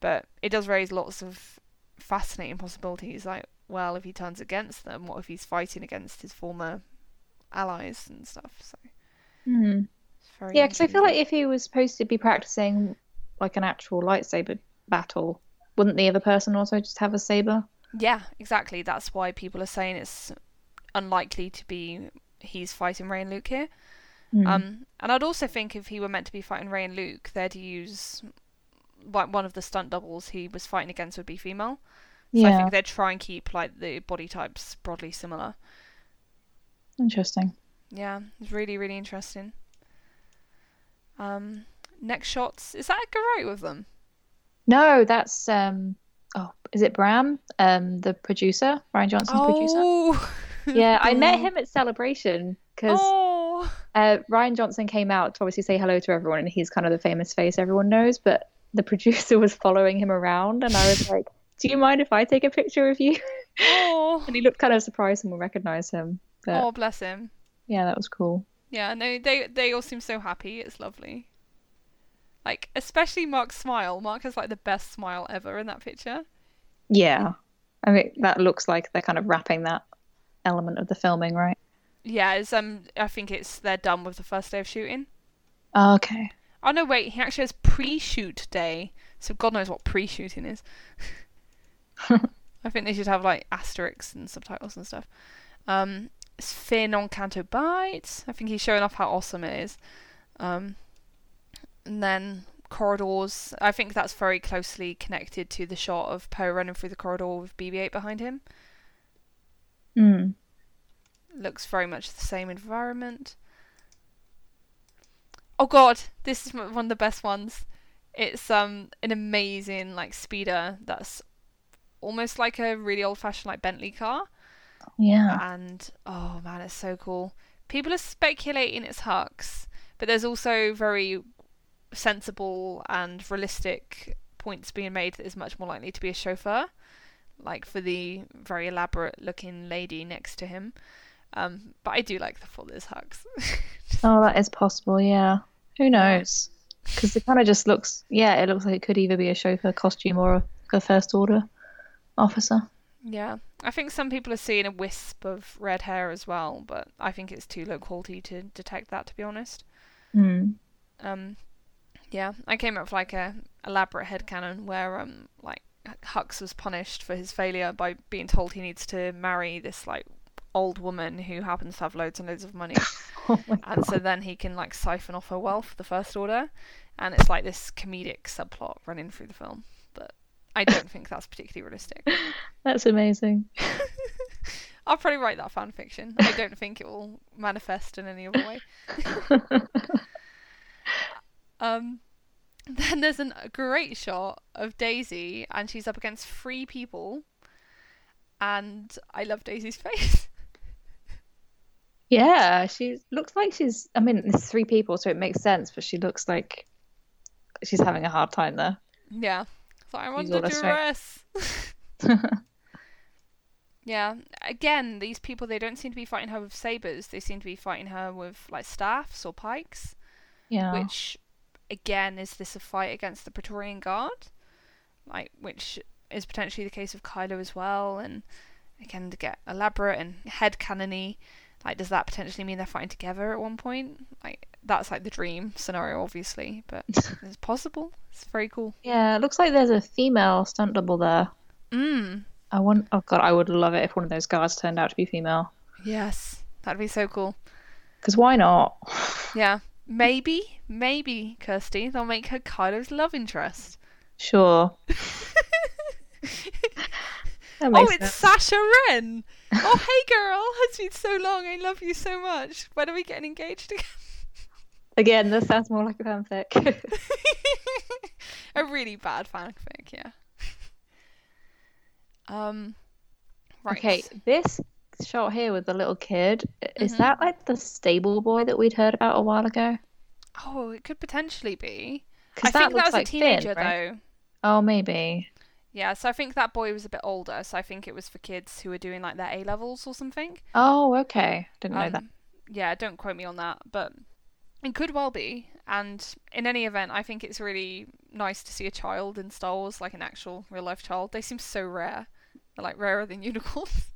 But it does raise lots of fascinating possibilities. Like, well, if he turns against them, what if he's fighting against his former allies and stuff? So mm. yeah, because I feel like if he was supposed to be practicing like an actual lightsaber battle, wouldn't the other person also just have a saber? Yeah, exactly. That's why people are saying it's unlikely to be he's fighting Rey and Luke here. Mm. Um, and I'd also think if he were meant to be fighting Rey and Luke, they'd use like one of the stunt doubles he was fighting against would be female. So yeah. I think they'd try and keep like the body types broadly similar. Interesting. Yeah, it's really, really interesting. Um, next shots, is that a Garrote with them? No, that's um. Oh, is it Bram? Um, the producer, Rian Johnson, oh. producer. Yeah, I met him at Celebration because oh. uh, Rian Johnson came out to obviously say hello to everyone, and he's kind of the famous face everyone knows. But the producer was following him around, and I was like, "Do you mind if I take a picture of you?" Oh. And he looked kind of surprised someone recognised him. But, oh, bless him. Yeah, that was cool. Yeah, no, they they all seem so happy. It's lovely. Like, especially Mark's smile. Mark has, like, the best smile ever in that picture. Yeah. I mean, that looks like they're kind of wrapping that element of the filming, right? Yeah, it's, um, I think it's they're done with the first day of shooting. Oh, okay. Oh, no, wait. He actually has pre-shoot day. So God knows what pre-shooting is. I think they should have, like, asterisks and subtitles and stuff. Um, it's Finn on Canto Bight. I think he's showing off how awesome it is. Um... And then corridors. I think that's very closely connected to the shot of Poe running through the corridor with B B eight behind him. Mm. Looks very much the same environment. Oh god, this is one of the best ones. It's um an amazing like speeder that's almost like a really old-fashioned like Bentley car. Yeah. And oh man, it's so cool. People are speculating it's Hux, but there's also very sensible and realistic points being made that is much more likely to be a chauffeur, like for the very elaborate looking lady next to him. Um, but I do like the thought that it's Hux. Oh, that is possible, yeah. Who knows? Because it kind of just looks, yeah, it looks like it could either be a chauffeur costume or a First Order officer. Yeah. I think some people are seeing a wisp of red hair as well, but I think it's too low quality to detect that, to be honest. Mm. Um. Yeah, I came up with like a elaborate headcanon where um like Hux was punished for his failure by being told he needs to marry this like old woman who happens to have loads and loads of money. Oh my God. And so then he can like siphon off her wealth, the First Order, and it's like this comedic subplot running through the film. But I don't think that's particularly realistic. That's amazing. I'll probably write that fan fiction. I don't think it will manifest in any other way. Um, then there's an, a great shot of Daisy, and she's up against three people, and I love Daisy's face. Yeah, she looks like she's, I mean, there's three people, so it makes sense, but she looks like she's having a hard time there. Yeah. So I want to dress. Yeah. Again, these people, they don't seem to be fighting her with sabers. They seem to be fighting her with, like, staffs or pikes. Yeah. Which, again, is this a fight against the Praetorian Guard? Like, which is potentially the case of Kylo as well, and again, to get elaborate and headcanon-y. Like, does that potentially mean they're fighting together at one point? Like, that's like the dream scenario, obviously, but it's possible. It's very cool. Yeah, it looks like there's a female stunt double there. Mm. I want. Oh god, I would love it if one of those guards turned out to be female. Yes, that'd be so cool. Because why not? Yeah, maybe, maybe Kirsty, they'll make her Kylo's love interest. Sure. Oh, it's Sasha Wren! Oh, hey girl! It's been so long, I love you so much. When are we getting engaged again? Again, this sounds more like a fanfic. A really bad fanfic, yeah. Um, right. Okay, this shot here with the little kid, mm-hmm. is that like the stable boy that we'd heard about a while ago? Oh, it could potentially be. I think that was like a teenager, Finn, right? Though. Oh, maybe. Yeah, so I think that boy was a bit older, so I think it was for kids who were doing, like, their A-levels or something. Oh, okay. Didn't um, know that. Yeah, don't quote me on that, but it could well be. And in any event, I think it's really nice to see a child in Star Wars, like an actual real-life child. They seem so rare. They're, like, rarer than unicorns.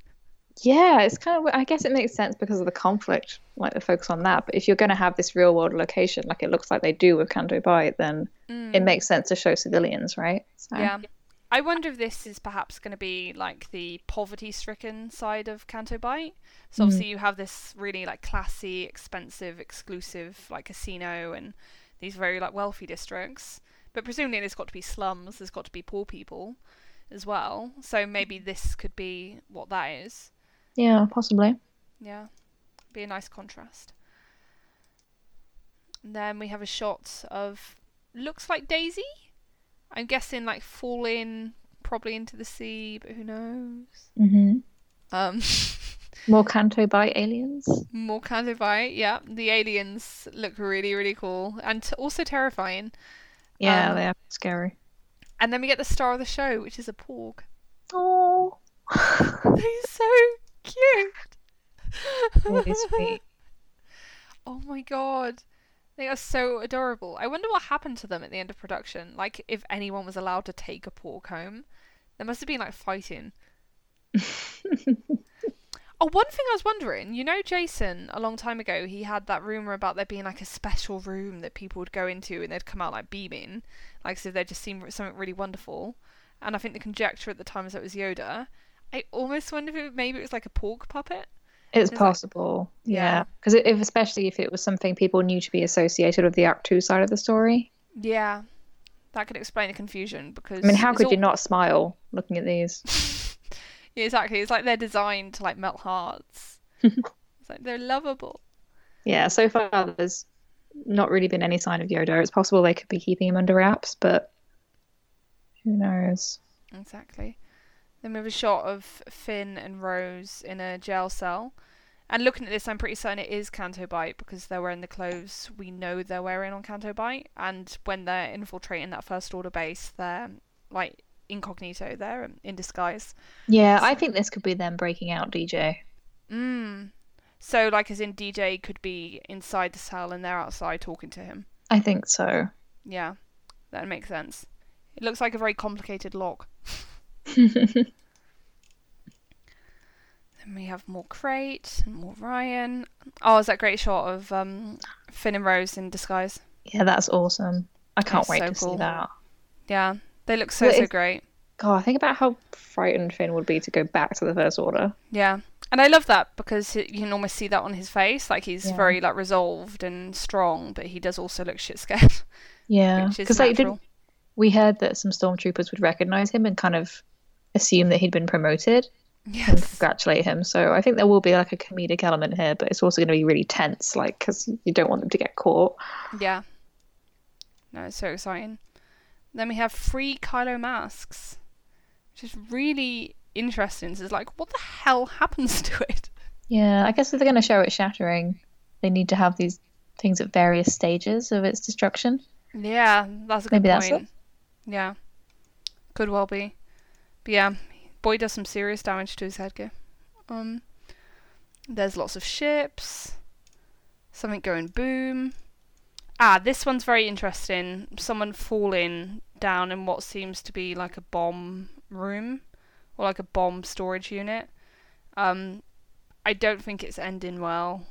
Yeah, it's kind of... I guess it makes sense because of the conflict, like, the focus on that. But if you're going to have this real-world location, like it looks like they do with Canto Bight, then mm. it makes sense to show civilians, right? So. Yeah. I wonder if this is perhaps going to be like the poverty-stricken side of Canto Bight. So mm. obviously you have this really like classy, expensive, exclusive like casino and these very like wealthy districts. But presumably there's got to be slums, there's got to be poor people as well. So maybe this could be what that is. Yeah, possibly. Yeah, be a nice contrast. And then we have a shot of, looks like Daisy. I'm guessing like falling probably into the sea, but who knows? Mm-hmm. Um, more Canto Bight aliens. More Canto Bight, yeah. The aliens look really, really cool and t- also terrifying. Yeah, um, they are scary. And then we get the star of the show, which is a Porg. Oh, he's so cute. Really sweet. Oh my god. They are so adorable. I wonder what happened to them at the end of production. Like, if anyone was allowed to take a pork home. There must have been, like, fighting. Oh, one thing I was wondering. You know Jason, a long time ago, he had that rumour about there being, like, a special room that people would go into and they'd come out, like, beaming. Like, so they'd just seem something really wonderful. And I think the conjecture at the time was that it was Yoda. I almost wonder if it, maybe it was, like, a pork puppet. It's possible, like, yeah. Because yeah. if, especially if it was something people knew to be associated with the Ahch-To side of the story. Yeah, that could explain the confusion because... I mean, how could all... you not smile looking at these? Yeah, exactly. It's like they're designed to, like, melt hearts. It's like, they're lovable. Yeah, so far there's not really been any sign of Yoda. It's possible they could be keeping him under wraps, but who knows? Exactly. Then we have a shot of Finn and Rose in a jail cell. And looking at this, I'm pretty certain it is Canto Bight because they're wearing the clothes we know they're wearing on Canto Bight. And when they're infiltrating that First Order base, they're, like, incognito. They're in disguise. Yeah, so... I think this could be them breaking out D J. Mm. So, like, as in D J could be inside the cell and they're outside talking to him. I think so. Yeah, that makes sense. It looks like a very complicated lock. Then we have more Crait, more Rian. Oh, is that great shot of um, Finn and Rose in disguise? Yeah, that's awesome. I can't that's wait so to cool. see that. Yeah, they look so, but so it's... great. God, think about how frightened Finn would be to go back to the First Order. Yeah, and I love that because you can almost see that on his face. Like, he's yeah. very like resolved and strong, but he does also look shit scared. Yeah, because like, did... we heard that some stormtroopers would recognize him and kind of assume that he'd been promoted yes. and congratulate him. So I think there will be like a comedic element here, but it's also going to be really tense, like, because you don't want them to get caught. Yeah. No, it's so exciting. Then we have three Kylo masks, which is really interesting. So it's like, what the hell happens to it? Yeah, I guess if they're going to show it shattering, they need to have these things at various stages of its destruction. Yeah, that's a good Maybe point. That's it. Yeah, could well be. But yeah, boy does some serious damage to his headgear. Um, there's lots of ships. Something going boom. Ah, this one's very interesting. Someone falling down in what seems to be like a bomb room or like a bomb storage unit. Um, I don't think it's ending well.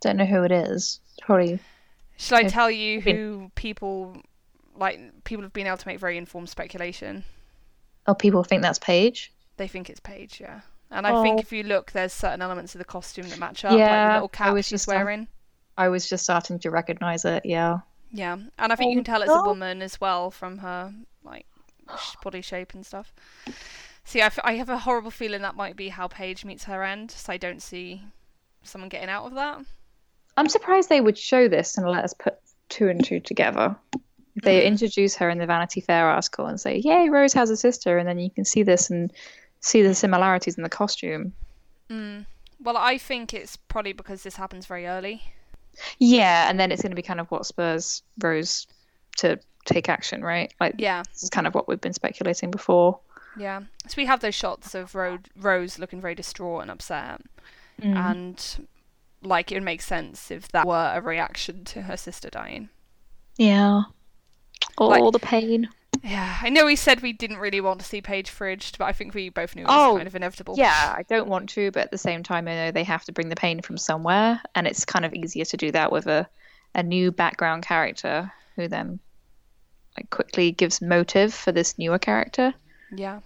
Don't know who it is. Probably. Shall I if, tell you who people like? People have been able to make very informed speculation. Oh, people think that's Paige? They think it's Paige, yeah. And oh. I think if you look, there's certain elements of the costume that match up, yeah, like the little cap she's just, wearing. I was just starting to recognise it, yeah. Yeah, and I think oh, you can tell it's oh. a woman as well from her like body shape and stuff. See, I, f- I have a horrible feeling that might be how Paige meets her end, so I don't see someone getting out of that. I'm surprised they would show this and let us put two and two together. They mm. introduce her in the Vanity Fair article and say, yay, Rose has a sister, and then you can see this and see the similarities in the costume. Mm. Well, I think it's probably because this happens very early. Yeah, and then it's going to be kind of what spurs Rose to take action, right? Like, yeah. This is kind of what we've been speculating before. Yeah. So we have those shots of Ro- Rose looking very distraught and upset. Mm. And... like, it would make sense if that were a reaction to her sister dying. Yeah. All like, the pain. Yeah. I know we said we didn't really want to see Paige fridged, but I think we both knew it was oh, kind of inevitable. Yeah, I don't want to, but at the same time, I know they have to bring the pain from somewhere, and it's kind of easier to do that with a, a new background character who then like quickly gives motive for this newer character. Yeah.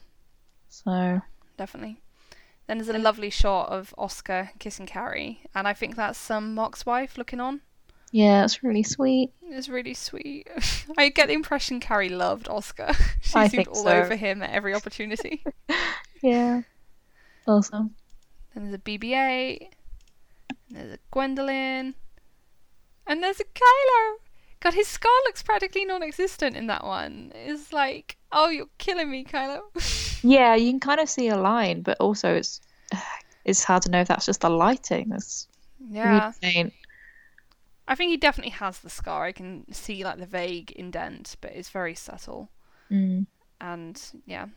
So. Definitely. Then there's a lovely shot of Oscar kissing Carrie, and I think that's um, Mark's wife looking on. Yeah, it's really sweet. It's really sweet. I get the impression Carrie loved Oscar. She I seemed all so. over him at every opportunity. Yeah. Awesome. Then there's a B B eight. There's a Gwendolyn. And there's a Kylo. God, his scar looks practically non-existent in that one. It's like, oh, you're killing me, Kylo. Yeah, you can kind of see a line, but also it's it's hard to know if that's just the lighting. That's yeah. Really I think he definitely has the scar. I can see like the vague indent, but it's very subtle. Mm. And yeah,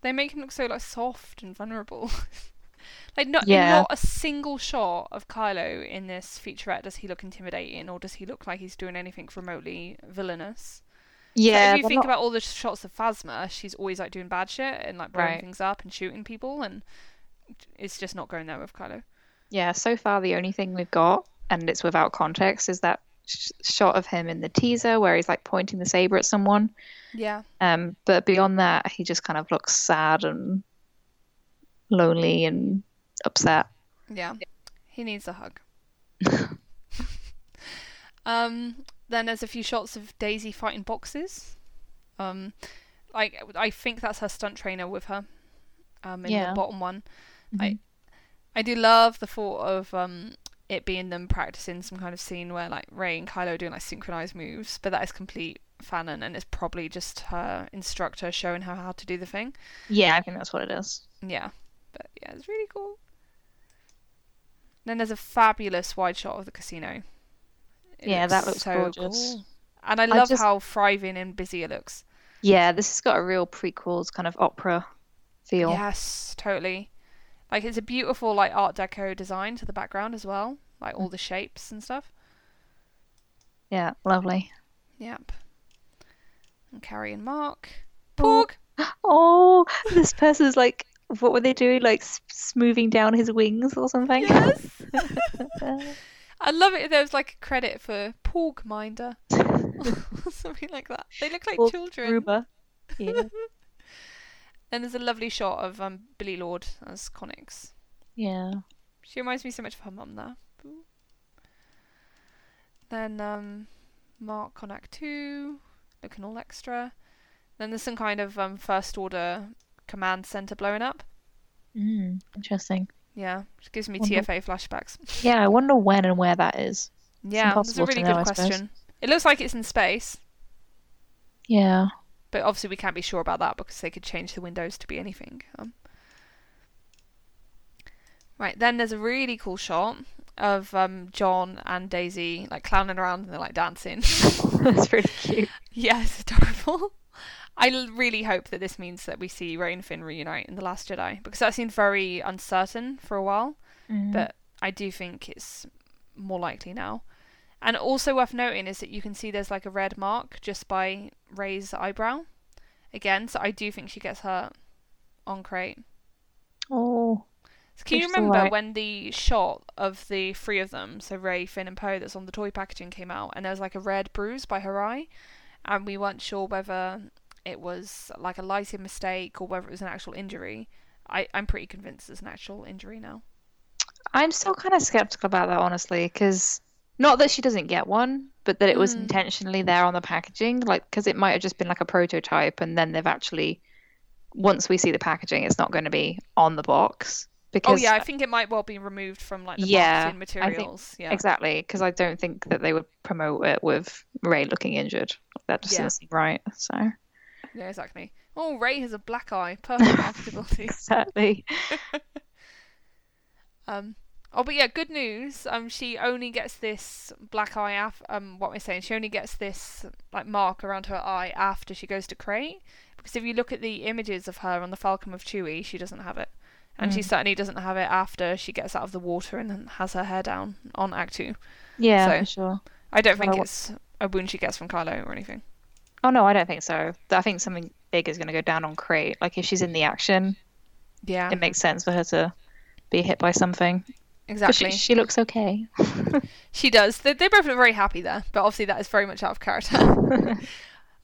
they make him look so like soft and vulnerable. Like not yeah. not a single shot of Kylo in this featurette does he look intimidating, or does he look like he's doing anything remotely villainous. Yeah, like if you think not... about all the shots of Phasma, she's always like doing bad shit and like blowing right. things up and shooting people, and it's just not going there with Kylo. Yeah, so far the only thing we've got, and it's without context, is that sh- shot of him in the teaser where he's like pointing the saber at someone. Yeah. Um, but beyond that, he just kind of looks sad and lonely and upset. Yeah, he needs a hug. um. Then there's a few shots of Daisy fighting boxes. Um, like I think that's her stunt trainer with her. Um, in yeah. the bottom one, mm-hmm. I I do love the thought of um it being them practicing some kind of scene where like Rey and Kylo are doing like synchronized moves, but that is complete fanon, and it's probably just her instructor showing her how to do the thing. Yeah, I think that's what it is. Yeah, but yeah, it's really cool. Then there's a fabulous wide shot of the casino. It yeah, looks that looks so gorgeous. Cool. And I love I just... how thriving and busy it looks. Yeah, this has got a real prequels kind of opera feel. Yes, totally. Like it's a beautiful like Art Deco design to the background as well, like all the shapes and stuff. Yeah, lovely. Yep. And Carrie and Mark. Porg. Oh, this person's like, what were they doing? Like smoothing down his wings or something? Yes. I love it if there was like a credit for Porg Minder or something like that. They look like Porg children. Ruber. Yeah. And there's a lovely shot of um, Billy Lord as Connix. Yeah. She reminds me so much of her mum there. Then um, Mark on Ahch-To, looking all extra. Then there's some kind of um, First Order command centre blowing up. Mm, interesting. Yeah, it gives me wonder... T F A flashbacks. Yeah, I wonder when and where that is. It's yeah, that's a really know, good question. It looks like it's in space. Yeah. But obviously we can't be sure about that because they could change the windows to be anything. Um, Right, then there's a really cool shot of um, John and Daisy like clowning around and they're like dancing. That's really cute. Yes, yeah, adorable. I really hope that this means that we see Rey and Finn reunite in The Last Jedi, because that seemed very uncertain for a while, mm-hmm. but I do think it's more likely now. And also worth noting is that you can see there's like a red mark just by Rey's eyebrow. Again, so I do think she gets hurt on Crait. Oh. So can you remember right. when the shot of the three of them, so Rey, Finn and Poe, that's on the toy packaging came out, and there was like a red bruise by her eye, and we weren't sure whether it was like a lighting mistake or whether it was an actual injury. I, I'm pretty convinced it's an actual injury now. I'm still kind of skeptical about that, honestly, because not that she doesn't get one, but that it was mm. intentionally there on the packaging, like, because it might have just been like a prototype, and then they've actually, once we see the packaging, it's not going to be on the box. Because, oh yeah, I think it might well be removed from like the yeah, boxing materials. I think, yeah, exactly. Because I don't think that they would promote it with Rey looking injured. That just yeah. doesn't seem right. So yeah, exactly. Oh, Rey has a black eye. Perfect possibility. Exactly. um. Oh, but yeah, good news. Um, she only gets this black eye. Af- um, what am I saying? She only gets this like mark around her eye after she goes to Crait. Because if you look at the images of her on the Falcon with Chewie, she doesn't have it. And mm. she certainly doesn't have it after she gets out of the water and has her hair down on Ahch-To. Yeah, so, for sure. I don't think well, it's a wound she gets from Kylo or anything. Oh, no, I don't think so. I think something big is going to go down on Crait. Like, if she's in the action, yeah, it makes sense for her to be hit by something. Exactly. She, she looks okay. She does. They, they both look very happy there, but obviously that is very much out of character.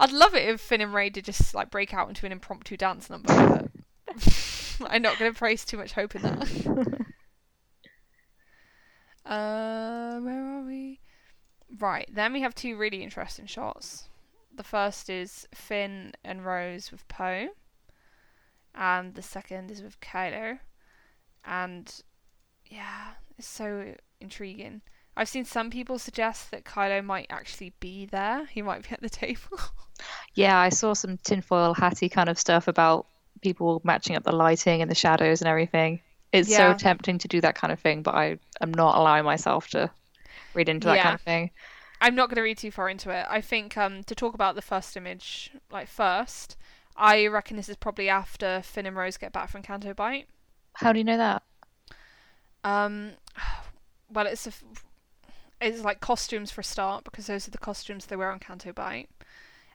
I'd love it if Finn and Rey did just, like, break out into an impromptu dance number, but... I'm not going to place too much hope in that. uh, where are we? Right, then we have two really interesting shots. The first is Finn and Rose with Poe, and the second is with Kylo. And yeah, it's so intriguing. I've seen some people suggest that Kylo might actually be there. He might be at the table. Yeah, I saw some tinfoil hatty kind of stuff about people matching up the lighting and the shadows and everything. It's yeah. so tempting to do that kind of thing, but I am not allowing myself to read into that yeah. kind of thing. I'm not going to read too far into it. I think um, to talk about the first image, like first, I reckon this is probably after Finn and Rose get back from Canto Bight. How do you know that? Um, well, it's a, it's like costumes for a start, because those are the costumes they wear on Canto Bight,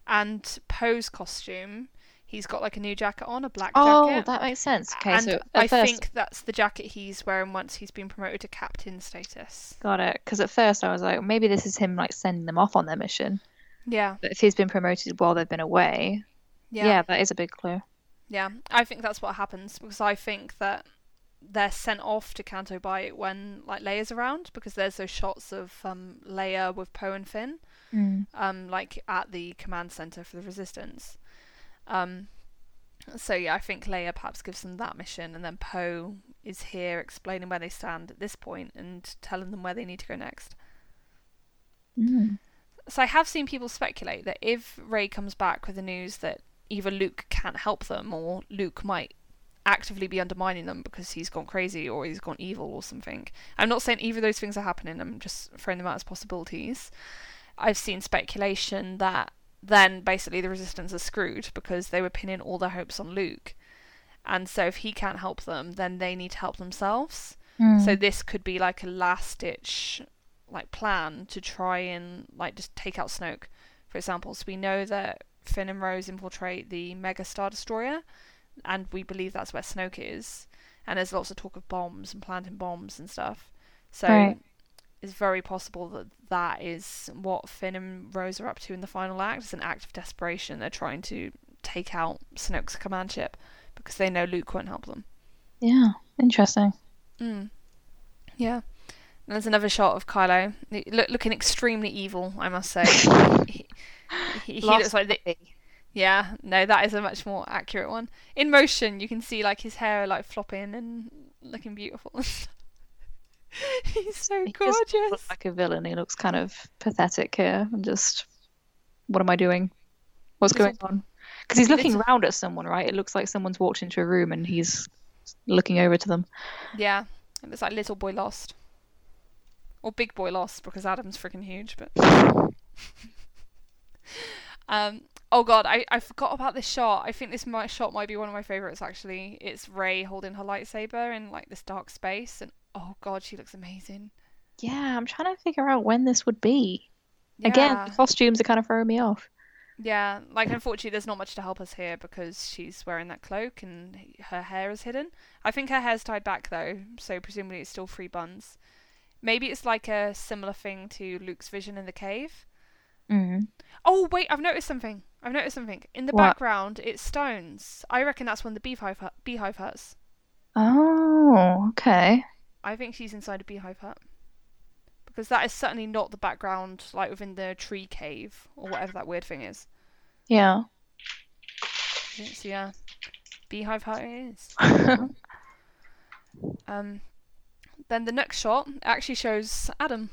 and Poe's costume. He's got like a new jacket on, a black oh, jacket. Oh, that makes sense. Okay, and so I first... think that's the jacket he's wearing once he's been promoted to captain status. Got it. Because at first I was like, maybe this is him like sending them off on their mission. Yeah. But if he's been promoted while they've been away, yeah, yeah that is a big clue. Yeah, I think that's what happens, because I think that they're sent off to Canto Bight when like Leia's around, because there's those shots of um, Leia with Poe and Finn, mm. um, like at the command center for the Resistance. Um, so yeah, I think Leia perhaps gives them that mission, and then Poe is here explaining where they stand at this point and telling them where they need to go next. Mm. So I have seen people speculate that if Rey comes back with the news that either Luke can't help them, or Luke might actively be undermining them because he's gone crazy or he's gone evil or something. I'm not saying either of those things are happening, I'm just throwing them out as possibilities. I've seen speculation that then basically the Resistance are screwed, because they were pinning all their hopes on Luke. And so if he can't help them, then they need to help themselves. Mm. So this could be like a last-ditch like plan to try and like just take out Snoke, for example. So we know that Finn and Rose infiltrate the Mega Star Destroyer, and we believe that's where Snoke is. And there's lots of talk of bombs and planting bombs and stuff. So... Right. It's very possible that that is what Finn and Rose are up to in the final act. It's an act of desperation. They're trying to take out Snoke's command ship because they know Luke won't help them. Yeah, interesting. Mm. Yeah. And there's another shot of Kylo look, looking extremely evil, I must say. he he, he looks like the... Yeah, no, that is a much more accurate one. In motion, you can see like his hair like flopping and looking beautiful and stuff. He's so he gorgeous. He doesn't look like a villain. He looks kind of pathetic here. I'm just, what am I doing? What's going on? Because he's looking it's... round at someone, right? It looks like someone's walked into a room and he's looking over to them. Yeah. It was like Little Boy Lost. Or Big Boy Lost, because Adam's freaking huge, but... um, oh god, I, I forgot about this shot. I think this might, shot might be one of my favourites, actually. It's Rey holding her lightsaber in, like, this dark space, and oh god, she looks amazing. Yeah, I'm trying to figure out when this would be. Yeah. Again, the costumes are kind of throwing me off. Yeah, like, unfortunately, there's not much to help us here because she's wearing that cloak and her hair is hidden. I think her hair's tied back, though, so presumably it's still three buns. Maybe it's like a similar thing to Luke's vision in the cave. Mm. Oh, wait, I've noticed something. I've noticed something. In the what? Background, it's stones. I reckon that's one of the beehive, hut- beehive huts. Oh, okay. I think she's inside a beehive hut. Because that is certainly not the background, like, within the tree cave, or whatever that weird thing is. Yeah. So, yeah. Beehive hut it is. um, then the next shot actually shows Adam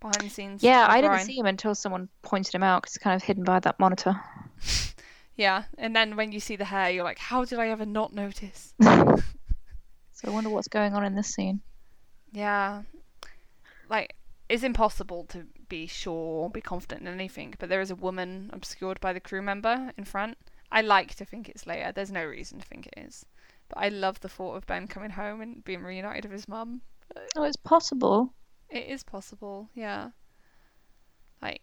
behind the scenes. Yeah, I didn't Ryan. see him until someone pointed him out, because it's kind of hidden by that monitor. Yeah, and then when you see the hair, you're like, how did I ever not notice? So I wonder what's going on in this scene. Yeah. Like, it's impossible to be sure or be confident in anything, but there is a woman obscured by the crew member in front. I like to think it's Leia. There's no reason to think it is. But I love the thought of Ben coming home and being reunited with his mum. Oh, it's possible. It is possible, yeah. Like,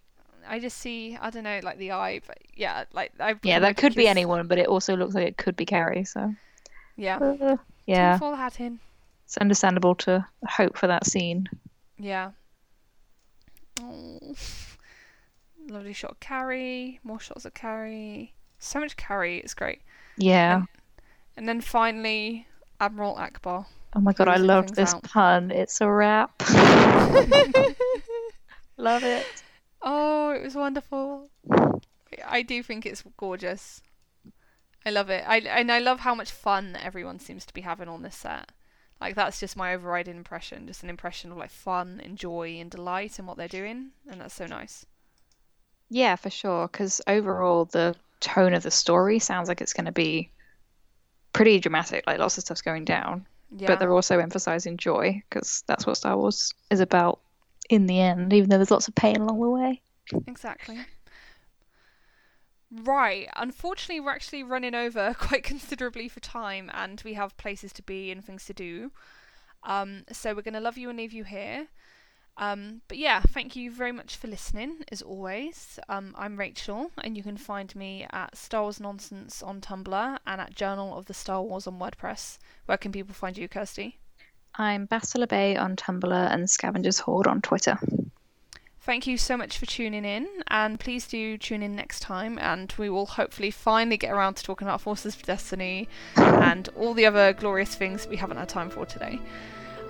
I just see, I don't know, like the eye, but yeah, like... I yeah, that could be anyone, but it also looks like it could be Carrie, so... Yeah. Uh, yeah. Tinfoil hat in. It's understandable to hope for that scene. Yeah. Oh, lovely shot of Carrie. More shots of Carrie. So much Carrie. It's great. Yeah. And, and then finally, Admiral Akbar. Oh my god, I love this out. pun. It's a wrap. Love it. Oh, it was wonderful. I do think it's gorgeous. I love it. I and I love how much fun everyone seems to be having on this set. Like, that's just my overriding impression. Just an impression of, like, fun and joy and delight in what they're doing. And that's so nice. Yeah, for sure. Because overall, the tone of the story sounds like it's going to be pretty dramatic. Like, lots of stuff's going down. Yeah. But they're also emphasizing joy. Because that's what Star Wars is about in the end. Even though there's lots of pain along the way. Exactly. Right, unfortunately we're actually running over quite considerably for time and we have places to be and things to do. Um, so we're going to love you and leave you here. Um, but yeah, thank you very much for listening, as always. Um, I'm Rachel and you can find me at Star Wars Nonsense on Tumblr and at Journal of the Star Wars on WordPress. Where can people find you, Kirsty? I'm Bastila Bay on Tumblr and Scavengers Horde on Twitter. Thank you so much for tuning in, and please do tune in next time, and we will hopefully finally get around to talking about Forces of Destiny and all the other glorious things we haven't had time for today.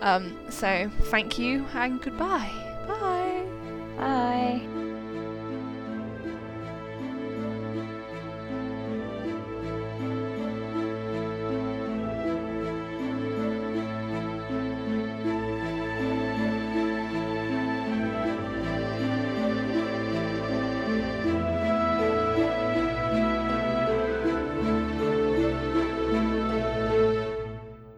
Um, so thank you and goodbye. Bye. Bye.